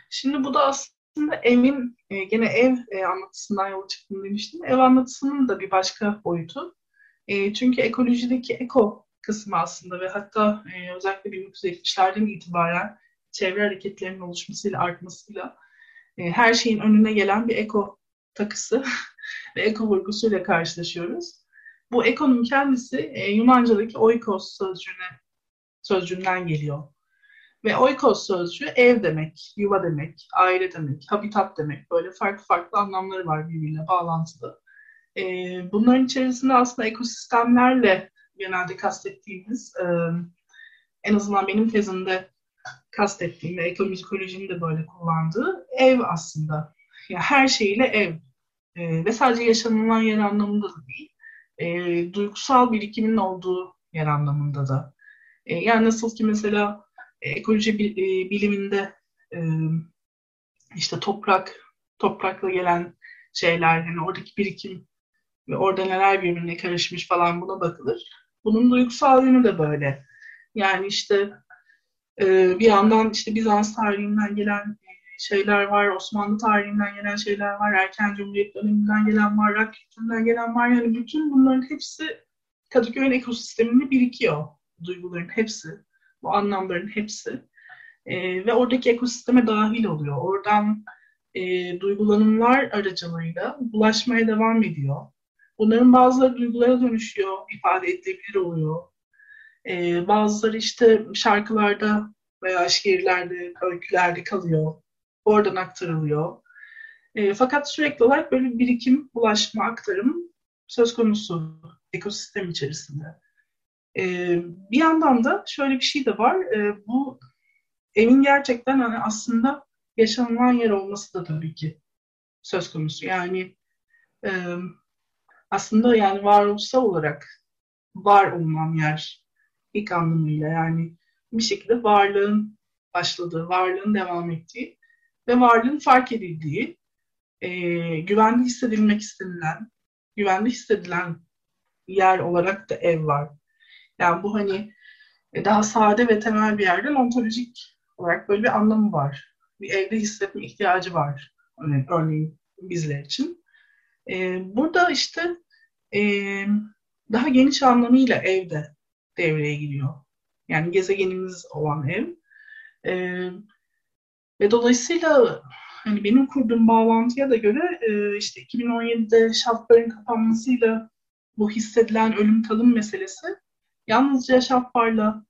Şimdi bu da aslında Evin, gene ev anlatısından yola çıktım demiştim. Ev anlatısının da bir başka boyutu. Çünkü ekolojideki eko kısmı aslında ve hatta özellikle bin dokuz yüz yetmişlerden itibaren çevre hareketlerinin oluşmasıyla, artmasıyla her şeyin önüne gelen bir eko takısı ve eko vurgusuyla karşılaşıyoruz. Bu ekonun kendisi Yunanca'daki oikos sözcüğüne, sözcüğünden geliyor. Ve oikos sözcüğü ev demek, yuva demek, aile demek, habitat demek. Böyle farklı farklı anlamları var, birbirine bağlantılı. Ee, bunların içerisinde aslında ekosistemlerle genelde kastettiğimiz, e, en azından benim tezimde kastettiğim ve ekomüzikolojinin de böyle kullandığı ev aslında. Yani her şeyiyle ev. E, ve sadece yaşanılan yer anlamında da değil, e, duygusal birikimin olduğu yer anlamında da. E, yani nasıl ki mesela ekoloji biliminde işte toprak, toprakla gelen şeyler, yani oradaki birikim ve orada neler birbirine karışmış falan, buna bakılır. Bunun duygusal yönü de böyle. Yani işte bir yandan işte Bizans tarihinden gelen şeyler var, Osmanlı tarihinden gelen şeyler var, erken Cumhuriyet döneminden gelen var, Rak kültüründen gelen var. Yani bütün bunların hepsi Kadıköy'ün ekosisteminde birikiyor, duyguların hepsi. Bu anlamların hepsi e, ve oradaki ekosisteme dahil oluyor. Oradan e, duygulanımlar aracılığıyla bulaşmaya devam ediyor. Bunların bazıları duygulara dönüşüyor, ifade edilebilir oluyor. E, bazıları işte şarkılarda veya şiirlerde, öykülerde kalıyor. Oradan aktarılıyor. E, fakat sürekli olarak böyle bir birikim, bulaşma, aktarım söz konusu ekosistem içerisinde. Ee, bir yandan da şöyle bir şey de var, ee, bu evin gerçekten hani aslında yaşanılan yer olması da tabii ki söz konusu. Yani e, aslında yani varoluşsal olarak var olunan yer ilk anlamıyla, yani bir şekilde varlığın başladığı, varlığın devam ettiği ve varlığın fark edildiği, e, güvenli hissedilmek istenilen, güvenli hissedilen yer olarak da ev var. Yani bu hani daha sade ve temel bir yerden ontolojik olarak böyle bir anlamı var. Bir evde hissetme ihtiyacı var. Örneğin, örneğin bizler için. Ee, burada işte e, daha geniş anlamıyla ev de devreye giriyor. Yani gezegenimiz olan ev. Ee, ve dolayısıyla hani benim kurduğum bağlantıya da göre e, işte iki bin on yedide şartların kapanmasıyla bu hissedilen ölüm kalım meselesi yalnızca şartlarla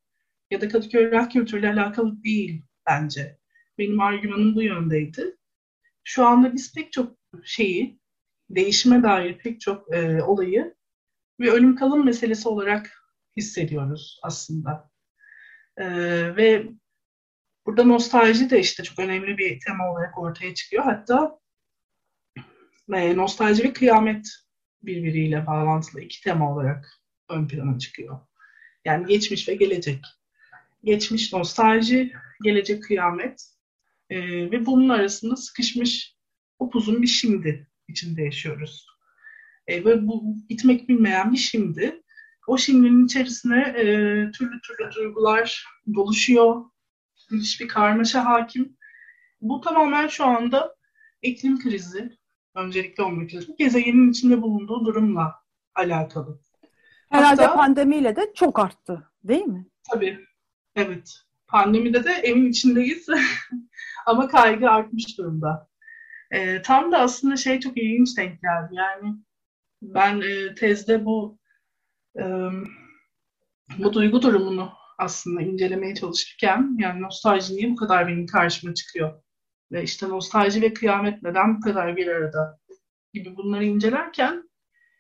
ya da Kadıköy rock kültürüyle alakalı değil bence. Benim argümanım bu yöndeydi. Şu anda biz pek çok şeyi, değişime dair pek çok e, olayı ve ölüm kalım meselesi olarak hissediyoruz aslında. E, ve burada nostalji de işte çok önemli bir tema olarak ortaya çıkıyor. Hatta e, nostalji ve kıyamet birbiriyle bağlantılı iki tema olarak ön plana çıkıyor. Yani geçmiş ve gelecek. Geçmiş nostalji, gelecek kıyamet e, ve bunun arasında sıkışmış upuzun bir şimdi içinde yaşıyoruz. E, ve bu bitmek bilmeyen bir şimdi. O şimdinin içerisine e, türlü türlü duygular doluşuyor. Hiçbir karmaşa hakim. Bu tamamen şu anda iklim krizi, öncelikle olmak üzere gezegenin içinde bulunduğu durumla alakalı. Herhalde hatta, pandemiyle de çok arttı, değil mi? Tabii, evet. Pandemide de evin içindeyiz ama kaygı artmış durumda. E, tam da aslında şey çok ilginç denk geldi. Yani ben e, tezde bu e, bu duygu durumunu aslında incelemeye çalışırken, yani nostalji niye bu kadar benim karşıma çıkıyor? Ve işte nostalji ve kıyamet neden bu kadar bir arada? Gibi bunları incelerken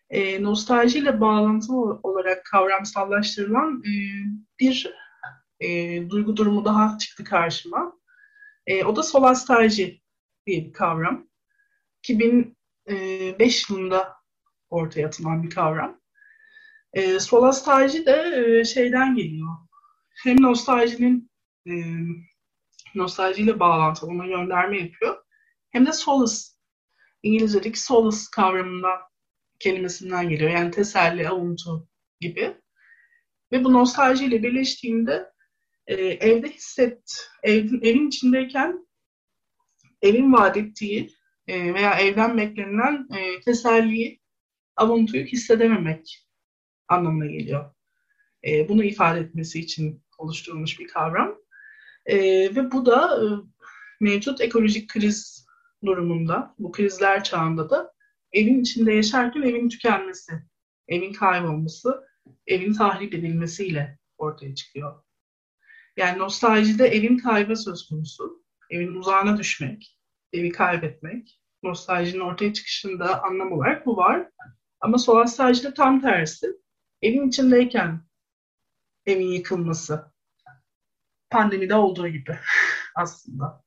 e, nostaljiyle bağlantılı olarak kavramsallaştırılan e, bir e, duygu durumu daha çıktı karşıma. E, o da solastalji diye bir kavram. iki bin beş yılında ortaya atılan bir kavram. E, solastalji de e, şeyden geliyor. Hem nostaljinin e, nostaljiyle bağlantılı, ona gönderme yapıyor. Hem de solace, İngilizce'deki solace kavramından, kelimesinden geliyor. Yani teselli, avuntu gibi. Ve bu nostaljiyle birleştiğinde e, evde hisset, ev, evin içindeyken evin vaat ettiği e, veya evden beklenilen e, teselliyi, avuntuyu hissedememek anlamına geliyor. E, bunu ifade etmesi için oluşturulmuş bir kavram. E, ve bu da e, mevcut ekolojik kriz durumunda, bu krizler çağında da evin içinde yaşarken evin tükenmesi, evin kaybolması, evin tahrip edilmesiyle ortaya çıkıyor. Yani nostaljide evin kaybı söz konusu, evin uzağına düşmek, evi kaybetmek. Nostaljinin ortaya çıkışında anlam olarak bu var. Ama solastaljide tam tersi, evin içindeyken evin yıkılması. Pandemide olduğu gibi aslında.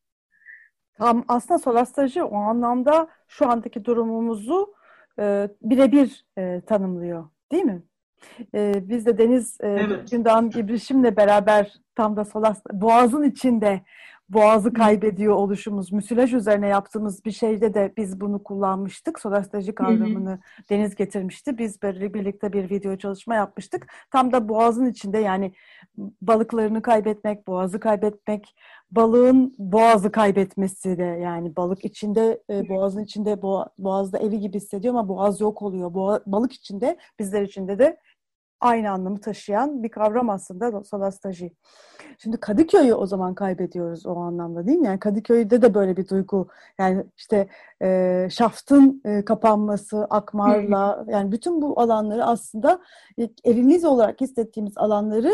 Tam aslında solastalji o anlamda şu andaki durumumuzu e, birebir e, tanımlıyor, değil mi? E, biz de Deniz e, evet. Gündağ'ın İbrişim'le beraber tam da solastalji, boğazın içinde boğazı kaybediyor oluşumuz, müsilaj üzerine yaptığımız bir şeyde de biz bunu kullanmıştık. Solastalji kavramını Deniz getirmişti. Biz birlikte bir video çalışma yapmıştık. Tam da boğazın içinde, yani balıklarını kaybetmek, boğazı kaybetmek, balığın boğazı kaybetmesi de, yani balık içinde, boğazın içinde, boğazda evi gibi hissediyor ama boğaz yok oluyor. Boğa, balık içinde, bizler içinde de aynı anlamı taşıyan bir kavram aslında solastalji. Şimdi Kadıköy'ü o zaman kaybediyoruz o anlamda, değil mi? Yani Kadıköy'de de böyle bir duygu. Yani işte e, şaftın e, kapanması, Akmar'la, yani bütün bu alanları aslında evimiz olarak hissettiğimiz alanları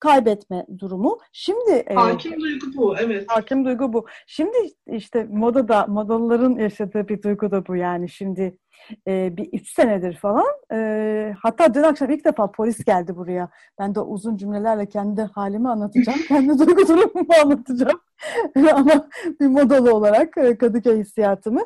kaybetme durumu. Şimdi hakim e, duygu bu, evet. Hakim duygu bu. Şimdi işte modada, modalıların yaşadığı bir duygu da bu yani. Şimdi e, bir üç senedir falan. E, hatta dün akşam ilk defa polis geldi buraya. Ben de uzun cümlelerle kendi halimi anlatacağım. Kendi duygu durumumu anlatacağım. Ama bir modalı olarak Kadıköy hissiyatımı.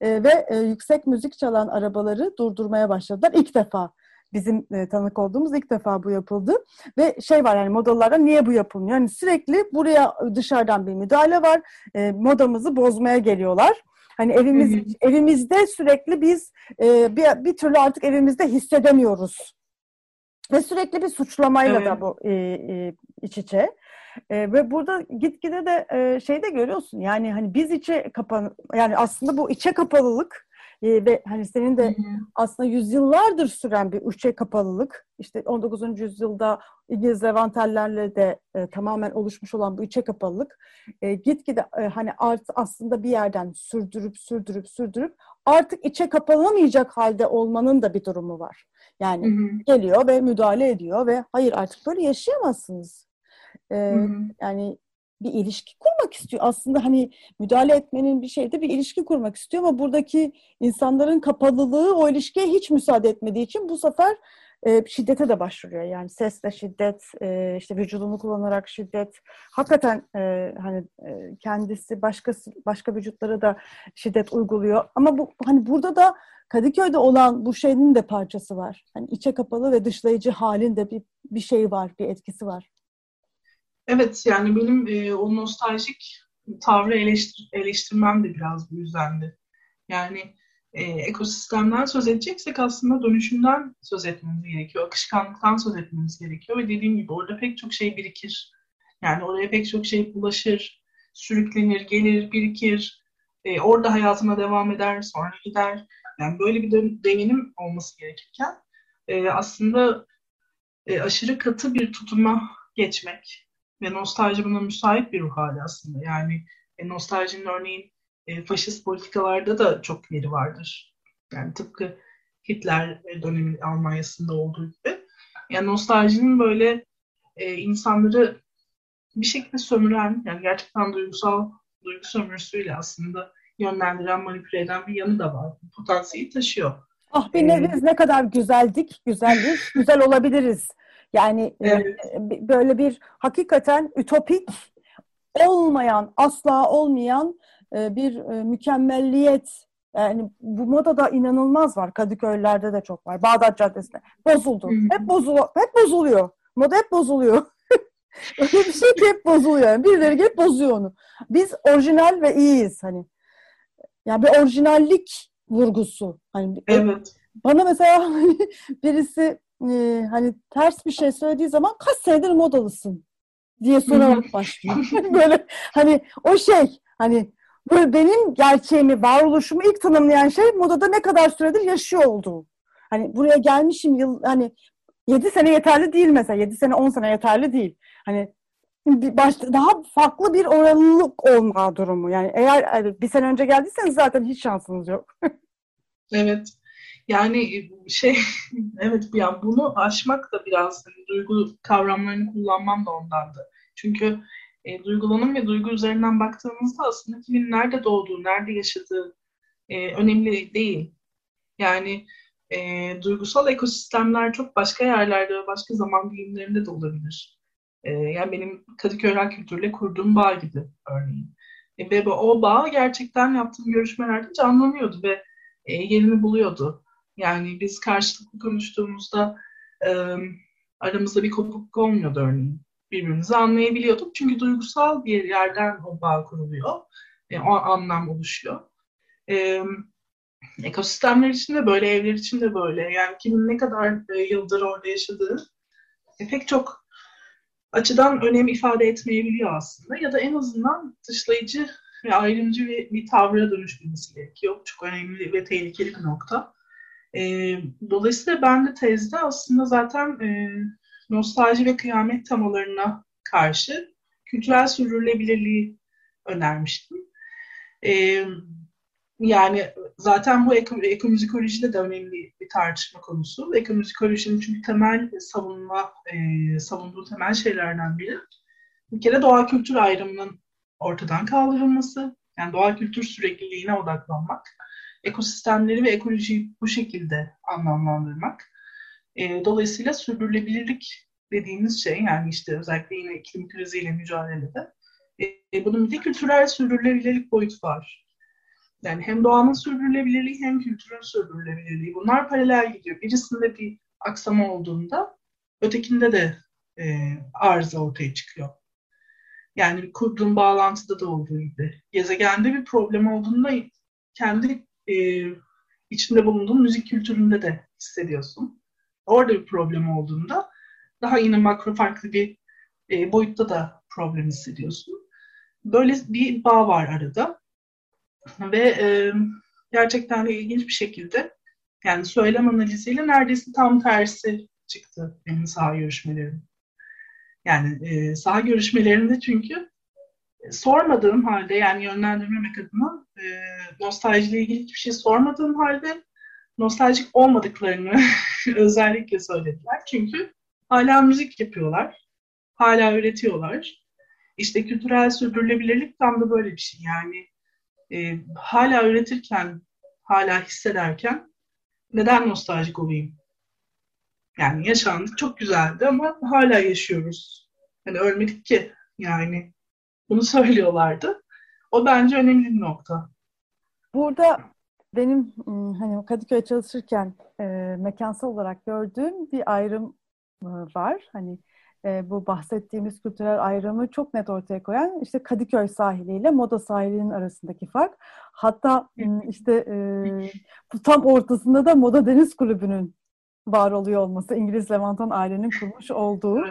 E, ve e, yüksek müzik çalan arabaları durdurmaya başladılar ilk defa. Bizim e, tanık olduğumuz ilk defa bu yapıldı. Ve şey var, yani modalarda niye bu yapılmıyor? Yani sürekli buraya dışarıdan bir müdahale var. E, modamızı bozmaya geliyorlar. Hani evimiz, hı hı. evimizde sürekli biz e, bir, bir türlü artık evimizde hissedemiyoruz. Ve sürekli bir suçlamayla evet. da bu e, e, iç içe. E, ve burada gitgide de e, şeyde görüyorsun. Yani hani biz içe kapan, yani aslında bu içe kapalılık E, ve hani senin de aslında yüzyıllardır süren bir üçe kapalılık, işte on dokuzuncu yüzyılda İngiliz Levantellerle de e, tamamen oluşmuş olan bu üçe kapalılık e, gitgide e, hani art, aslında bir yerden sürdürüp sürdürüp sürdürüp artık içe kapanamayacak halde olmanın da bir durumu var. Yani hı hı. geliyor ve müdahale ediyor ve hayır artık böyle yaşayamazsınız. E, hı hı. Yani bir ilişki kurmak istiyor. Aslında hani müdahale etmenin bir şeyde bir ilişki kurmak istiyor ama buradaki insanların kapalılığı o ilişkiye hiç müsaade etmediği için bu sefer e, şiddete de başvuruyor. Yani sesle şiddet, e, işte vücudunu kullanarak şiddet. Hakikaten e, hani e, kendisi başkası başka vücutlara da şiddet uyguluyor. Ama bu hani burada da Kadıköy'de olan bu şeyin de parçası var. Hani içe kapalı ve dışlayıcı halin de bir bir şey var, bir etkisi var. Evet, yani benim e, o nostaljik tavrı eleştir, eleştirmem de biraz bu yüzdendi. Yani e, ekosistemden söz edeceksek aslında dönüşümden söz etmemiz gerekiyor. Akışkanlıktan söz etmemiz gerekiyor ve dediğim gibi orada pek çok şey birikir. Yani oraya pek çok şey bulaşır, sürüklenir, gelir, birikir. E, orada hayatına devam eder, sonra gider. Yani böyle bir devinim olması gerekirken e, aslında e, aşırı katı bir tutuma geçmek ve nostalji buna müsait bir ruh hali aslında. Yani e, nostaljinin örneğin e, faşist politikalarda da çok yeri vardır. Yani tıpkı Hitler dönemi Almanya'sında olduğu gibi. Yani nostaljinin böyle e, insanları bir şekilde sömüren, yani gerçekten duygusal duygu sömürüsüyle aslında yönlendiren, manipüle eden bir yanı da var. Potansiyeli taşıyor. Ah bir neviz ee, ne kadar güzeldik, güzellik, güzel olabiliriz. Yani evet. e, böyle bir hakikaten ütopik olmayan, asla olmayan e, bir e, mükemmelliyet. Yani bu modada inanılmaz var. Kadıköylerde de çok var. Bağdat Caddesi'nde. Bozuldu. Hı-hı. Hep bozuluyor. Hep bozuluyor. Moda hep bozuluyor. Öyle bir şey ki hep bozuluyor. Yani birileri hep bozuyor onu. Biz orijinal ve iyiyiz. Hani. Yani bir orijinallik vurgusu. Hani, evet. Bana mesela birisi Ee, hani ters bir şey söylediği zaman kaç senedir modalısın diye sorarak başlıyor. Böyle hani o şey hani böyle benim gerçeğimi, varoluşumu ilk tanımlayan şey modada ne kadar süredir yaşıyor olduğu. Hani buraya gelmişim yıl hani yedi sene yeterli değil mesela. yedi sene on sene yeterli değil. Hani başta daha farklı bir oranlılık olma durumu. Yani eğer bir sene önce geldiyseniz zaten hiç şansınız yok. Evet. Yani şey, evet bir an bunu aşmak da biraz hani, duygu kavramlarını kullanmam da ondandı. Çünkü e, duygulanım ve duygu üzerinden baktığımızda aslında kimin nerede doğduğu, nerede yaşadığı e, önemli değil. Yani e, duygusal ekosistemler çok başka yerlerde, başka zaman dilimlerinde de olabilir. E, yani benim Kadıköy'den kültürle kurduğum bağ gibi örneğin. E, ve o bağ gerçekten yaptığım görüşmelerde canlanıyordu ve e, yerini buluyordu. Yani biz karşılıklı konuştuğumuzda e, aramızda bir kopukluk olmuyordu örneğin. Birbirimizi anlayabiliyorduk. Çünkü duygusal bir yerden o bağ kuruluyor. E, o anlam oluşuyor. E, ekosistemler için de böyle, evler için de böyle. Yani kimin ne kadar e, yıldır orada yaşadığı e, pek çok açıdan önem ifade etmeyebiliyor aslında. Ya da en azından dışlayıcı ve ayrımcı bir, bir tavra dönüşmesi gerekiyor. Çok önemli ve tehlikeli bir nokta. E, dolayısıyla ben de tezde aslında zaten e, nostalji ve kıyamet temalarına karşı kültürel sürdürülebilirliği önermiştim. E, yani zaten bu eko, ekomüzikolojide de önemli bir tartışma konusu. Ekomüzikolojinin çünkü temel savunma, e, savunduğu temel şeylerden biri bir kere doğa kültür ayrımının ortadan kaldırılması, yani doğa kültür sürekliliğine odaklanmak. Ekosistemleri ve ekolojiyi bu şekilde anlamlandırmak. E, dolayısıyla sürdürülebilirlik dediğimiz şey, yani işte özellikle yine iklim kriziyle mücadelede, e, bunun bir de kültürel sürdürülebilirlik boyutu var. Yani hem doğanın sürdürülebilirliği hem kültürün sürdürülebilirliği. Bunlar paralel gidiyor. Birisinde bir aksama olduğunda ötekinde de e, arıza ortaya çıkıyor. Yani kurduğun bağlantıda da olduğu gibi. Gezegende bir problem olduğunda kendi Ee, içinde bulunduğun müzik kültüründe de hissediyorsun. Orada bir problem olduğunda daha yine makro farklı bir e, boyutta da problem hissediyorsun. Böyle bir bağ var arada. Ve e, gerçekten de ilginç bir şekilde yani söylem analiziyle neredeyse tam tersi çıktı benim saha görüşmelerim. Yani e, saha görüşmelerinde çünkü sormadığım halde yani yönlendirmemek adına e, nostaljiyle ilgili hiçbir şey sormadığım halde nostaljik olmadıklarını özellikle söylediler. Çünkü hala müzik yapıyorlar, hala üretiyorlar. İşte kültürel sürdürülebilirlik tam da böyle bir şey. Yani e, hala üretirken, hala hissederken neden nostaljik olayım? Yani yaşandı, çok güzeldi ama hala yaşıyoruz. Yani ölmedik ki yani. Bunu söylüyorlardı. O bence önemli bir nokta. Burada benim hani Kadıköy'e çalışırken e, mekansal olarak gördüğüm bir ayrım var. Hani e, bu bahsettiğimiz kültürel ayrımı çok net ortaya koyan işte Kadıköy sahiliyle Moda sahilinin arasındaki fark. Hatta işte e, bu tam ortasında da Moda Deniz Kulübü'nün var oluyor olması, İngiliz Levantan ailenin kurmuş olduğu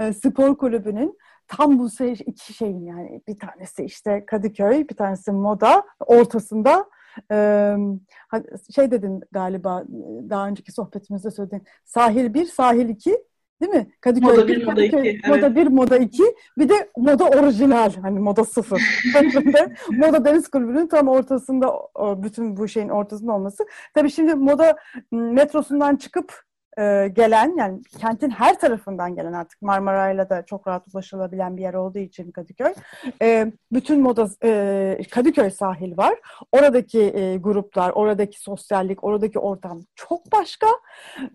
evet. Spor kulübünün tam bu şey, iki şeyin yani bir tanesi işte Kadıköy, bir tanesi Moda ortasında şey dedin galiba daha önceki sohbetimizde söylediğin sahil bir, sahil iki değil mi? Kadıköy Moda bir, Moda iki. Moda bir, Moda iki. Bir de Moda orijinal. Hani Moda sıfır. Moda Deniz Kulübü'nün tam ortasında, bütün bu şeyin ortasında olması. Tabii şimdi Moda metrosundan çıkıp e, gelen, yani kentin her tarafından gelen artık Marmara'yla da çok rahat ulaşılabilen bir yer olduğu için Kadıköy. E, bütün Moda e, Kadıköy sahil var. Oradaki e, gruplar, oradaki sosyallik, oradaki ortam çok başka.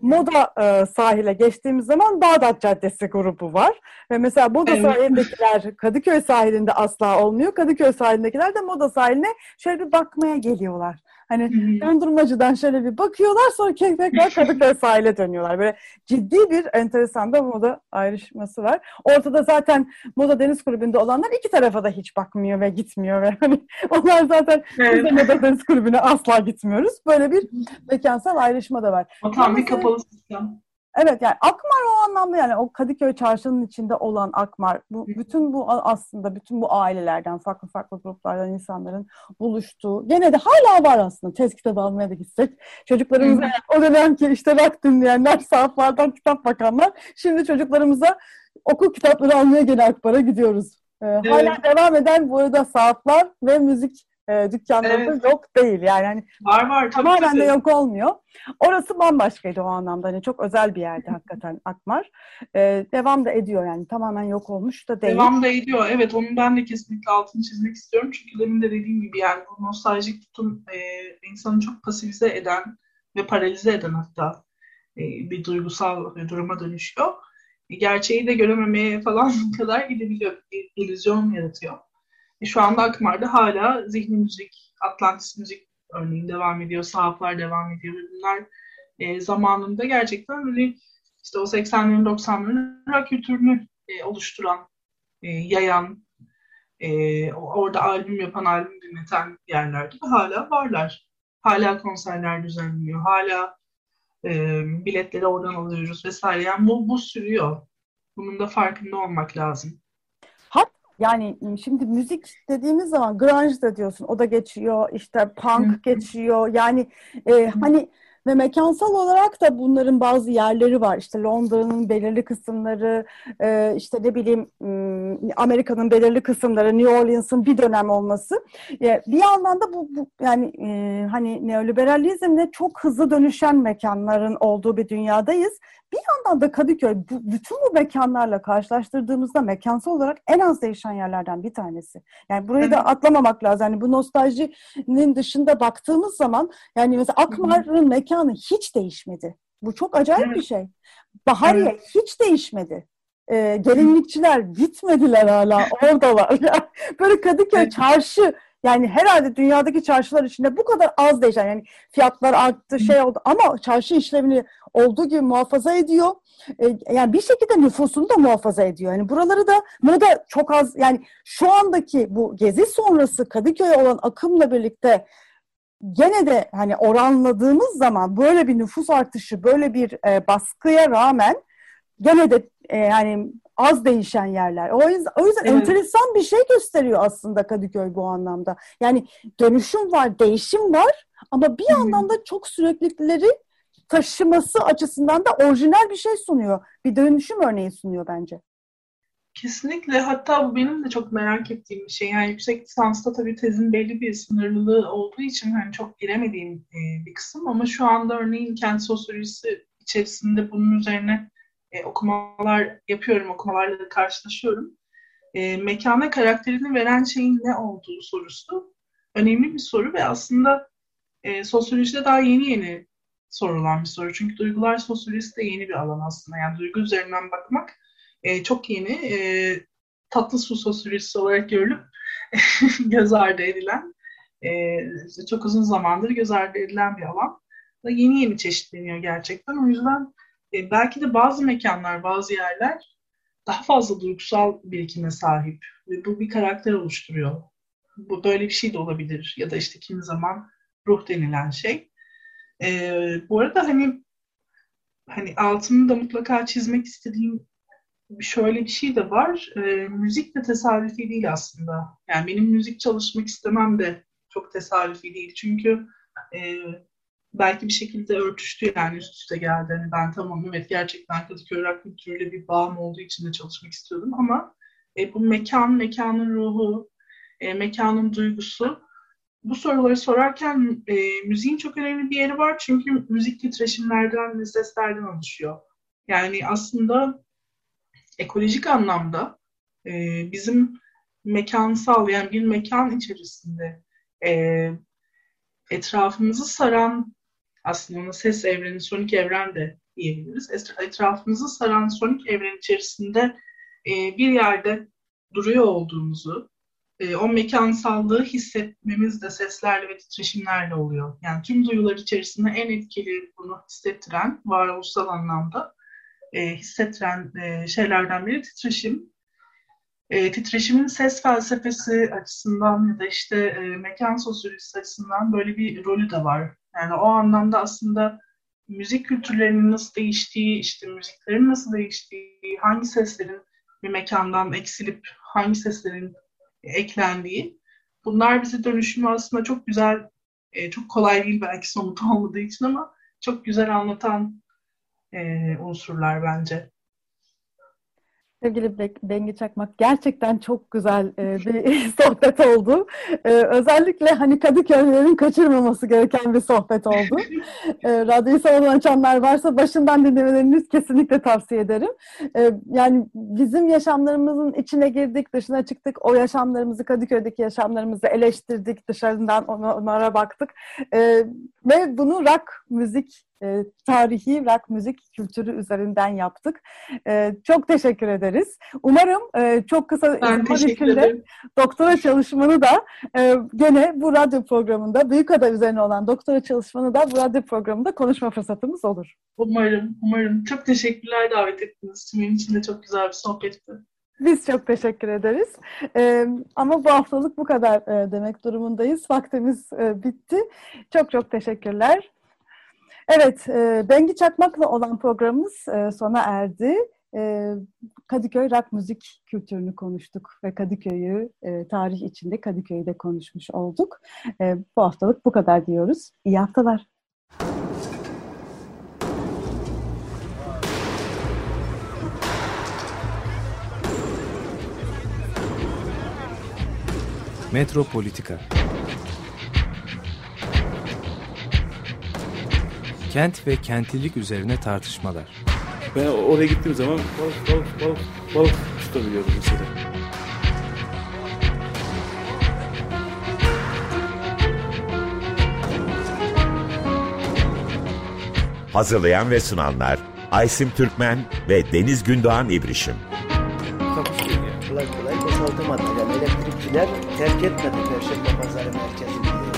Moda e, sahile geçtiğimiz zaman Bağdat Caddesi grubu var. Ve mesela Moda evet. sahilindekiler Kadıköy sahilinde asla olmuyor. Kadıköy sahilindekiler de Moda sahiline şöyle bir bakmaya geliyorlar. Hani döndürmacıdan şöyle bir bakıyorlar, sonra tekrar Kadıköy sahile dönüyorlar. Böyle ciddi bir enteresan da Moda ayrışması var. Ortada zaten Moda Deniz Kulübü'nde olanlar iki tarafa da hiç bakmıyor ve gitmiyor. Ve hani onlar zaten evet. biz de Moda Deniz Kulübü'ne asla gitmiyoruz. Böyle bir mekansal ayrışma da var. O tam bir kapalı sistem. Evet yani Akmar o anlamda yani o Kadıköy çarşının içinde olan Akmar, bu, bütün bu aslında bütün bu ailelerden, farklı farklı gruplardan insanların buluştuğu, gene de hala var aslında. Tez kitabı almaya da gitsek çocuklarımıza o dönemki işte rock dinleyenler, sahaflardan kitap bakanlar, şimdi çocuklarımıza okul kitapları almaya gene Akmar'a gidiyoruz. Ee, evet. Hala devam eden bu arada sahaflar ve müzik E, dükkanlarında evet. yok değil yani. Hani, var var. Tamamen de yok olmuyor. Orası bambaşkaydı o anlamda. Hani çok özel bir yerdi hakikaten Akmar. E, devam da ediyor yani. Tamamen yok olmuş da değil. Devam da ediyor. Evet, onun ben de kesinlikle altını çizmek istiyorum. Çünkü demin de dediğim gibi yani bu nostaljik tutum e, insanı çok pasifize eden ve paralize eden hatta e, bir duygusal e, duruma dönüşüyor. E, gerçeği de görememeye falan kadar gidebiliyor. Bir illüzyon yaratıyor. Şu anda Akmar'da hala Zihni Müzik, Atlantis Müzik örneğin devam ediyor, sahaflar devam ediyor. Bunlar e, zamanında gerçekten böyle işte o seksenlerin, doksanların rock kültürünü e, oluşturan, e, yayan, e, orada albüm yapan, albüm dinleten yerlerde hala varlar. Hala konserler düzenliyor, hala e, biletleri oradan alıyoruz vesaire. Yani bu, bu sürüyor. Bunun da farkında olmak lazım. Yani şimdi müzik dediğimiz zaman grunge da diyorsun, o da geçiyor, işte punk geçiyor. Yani e, hani ve mekansal olarak da bunların bazı yerleri var. İşte Londra'nın belirli kısımları, e, işte ne bileyim Amerika'nın belirli kısımları, New Orleans'ın bir dönem olması. E, bir yandan da bu, bu yani e, hani neoliberalizmle çok hızlı dönüşen mekanların olduğu bir dünyadayız. Bir yandan da Kadıköy bu, bütün bu mekanlarla karşılaştırdığımızda mekansal olarak en az değişen yerlerden bir tanesi. Yani burayı da atlamamak lazım. Yani bu nostaljinin dışında baktığımız zaman yani mesela Akmar'ın mekanı hiç değişmedi. Bu çok acayip evet. bir şey. Bahariye evet. hiç değişmedi. Ee, gelinlikçiler gitmediler hala. Oradalar. Yani böyle Kadıköy çarşı yani herhalde dünyadaki çarşılar içinde bu kadar az değişen, yani fiyatlar arttı, şey oldu ama çarşı işlevini olduğu gibi muhafaza ediyor. Ee, yani bir şekilde nüfusunu da muhafaza ediyor. Yani buraları da, bunu da çok az, yani şu andaki bu gezi sonrası Kadıköy'e olan akımla birlikte gene de hani oranladığımız zaman böyle bir nüfus artışı, böyle bir e, baskıya rağmen gene de e, yani az değişen yerler. O yüzden, o yüzden evet. enteresan bir şey gösteriyor aslında Kadıköy bu anlamda. Yani dönüşüm var, değişim var ama bir yandan da çok süreklilikleri taşıması açısından da orijinal bir şey sunuyor. Bir dönüşüm örneği sunuyor bence. Kesinlikle. Hatta bu benim de çok merak ettiğim bir şey. Yani yüksek lisansta tabii tezin belli bir sınırlılığı olduğu için hani çok giremediğim bir kısım ama şu anda örneğin kent sosyolojisi içerisinde bunun üzerine e, okumalar yapıyorum, okumalarla karşılaşıyorum. E, mekana karakterini veren şeyin ne olduğu sorusu önemli bir soru ve aslında e, sosyolojide daha yeni yeni sorulan bir soru. Çünkü duygular sosyolojisi de yeni bir alan aslında. Yani duygu üzerinden bakmak e, çok yeni. E, tatlı su sosyolojisi olarak görülüp göz ardı edilen, e, çok uzun zamandır göz ardı edilen bir alan. Yeni yeni çeşitleniyor gerçekten. O yüzden e, belki de bazı mekanlar, bazı yerler daha fazla duygusal birikime sahip. Ve bu bir karakter oluşturuyor. Bu böyle bir şey de olabilir. Ya da işte kimi zaman ruh denilen şey. E, bu arada hani hani altını da mutlaka çizmek istediğim şöyle bir şey de var. E, müzik de tesadüfi değil aslında. Yani benim müzik çalışmak istemem de çok tesadüfi değil. Çünkü e, belki bir şekilde örtüştü, yani üst üste geldi. Yani ben tamam evet gerçekten Kadıköy rock kültürüyle bir bağım olduğu için de çalışmak istiyordum ama e, bu mekan, mekanın ruhu, e, mekanın duygusu, bu soruları sorarken e, müziğin çok önemli bir yeri var çünkü müzik titreşimlerden ve seslerden oluşuyor. Yani aslında ekolojik anlamda e, bizim mekansal, yani bir mekan içerisinde e, etrafımızı saran, aslında ses evreni, sonik evren de diyebiliriz. Etrafımızı saran sonik evren içerisinde e, bir yerde duruyor olduğumuzu, e, o mekansallığı hissetmemiz de seslerle ve titreşimlerle oluyor. Yani tüm duyular içerisinde en etkili bunu hissettiren, varoluşsal anlamda e, hissettiren e, şeylerden biri titreşim. E, titreşimin ses felsefesi açısından ya da işte e, mekan sosyolojisi açısından böyle bir rolü de var. Yani o anlamda aslında müzik kültürlerinin nasıl değiştiği, işte müziklerin nasıl değiştiği, hangi seslerin bir mekandan eksilip hangi seslerin eklendiği, bunlar bize dönüşümü aslında çok güzel, e, çok kolay değil belki somut olmadığı için ama çok güzel anlatan e, unsurlar bence. Sevgili Bengi Çakmak, gerçekten çok güzel bir sohbet oldu. Özellikle hani Kadıköy'lerin kaçırmaması gereken bir sohbet oldu. Radyoyu sonradan açanlar varsa başından dinlemelerini kesinlikle tavsiye ederim. Yani bizim yaşamlarımızın içine girdik, dışına çıktık. O yaşamlarımızı, Kadıköy'deki yaşamlarımızı eleştirdik. Dışarıdan onlara baktık. Ve bunu rock müzik E, tarihi rock müzik kültürü üzerinden yaptık. E, çok teşekkür ederiz. Umarım e, çok kısa zaman içinde doktora çalışmanı da e, gene bu radyo programında, Büyükada üzerine olan doktora çalışmanı da bu radyo programında konuşma fırsatımız olur. Umarım, umarım. Çok teşekkürler davet ettiğiniz için. Benim için de çok güzel bir sohbetti. Biz çok teşekkür ederiz. Ee, ama bu haftalık bu kadar e, demek durumundayız. Vaktimiz e, bitti. Çok çok teşekkürler. Evet, Bengi Çakmak'la olan programımız sona erdi. Kadıköy rock müzik kültürünü konuştuk ve Kadıköy'ü, tarih içinde Kadıköy'ü de konuşmuş olduk. Bu haftalık bu kadar diyoruz. İyi haftalar. Metropolitika. Kent ve kentlilik üzerine tartışmalar. Ben oraya gittiğim zaman balık balık balık balık tutabiliyordum mesela. Hazırlayan ve sunanlar Aysim Türkmen ve Deniz Gündoğan İbrişim. Tabii ki ya. Kolay kolay basaltamadı. Yani elektrikçiler terk etmedi Perşembe Pazarı merkezini.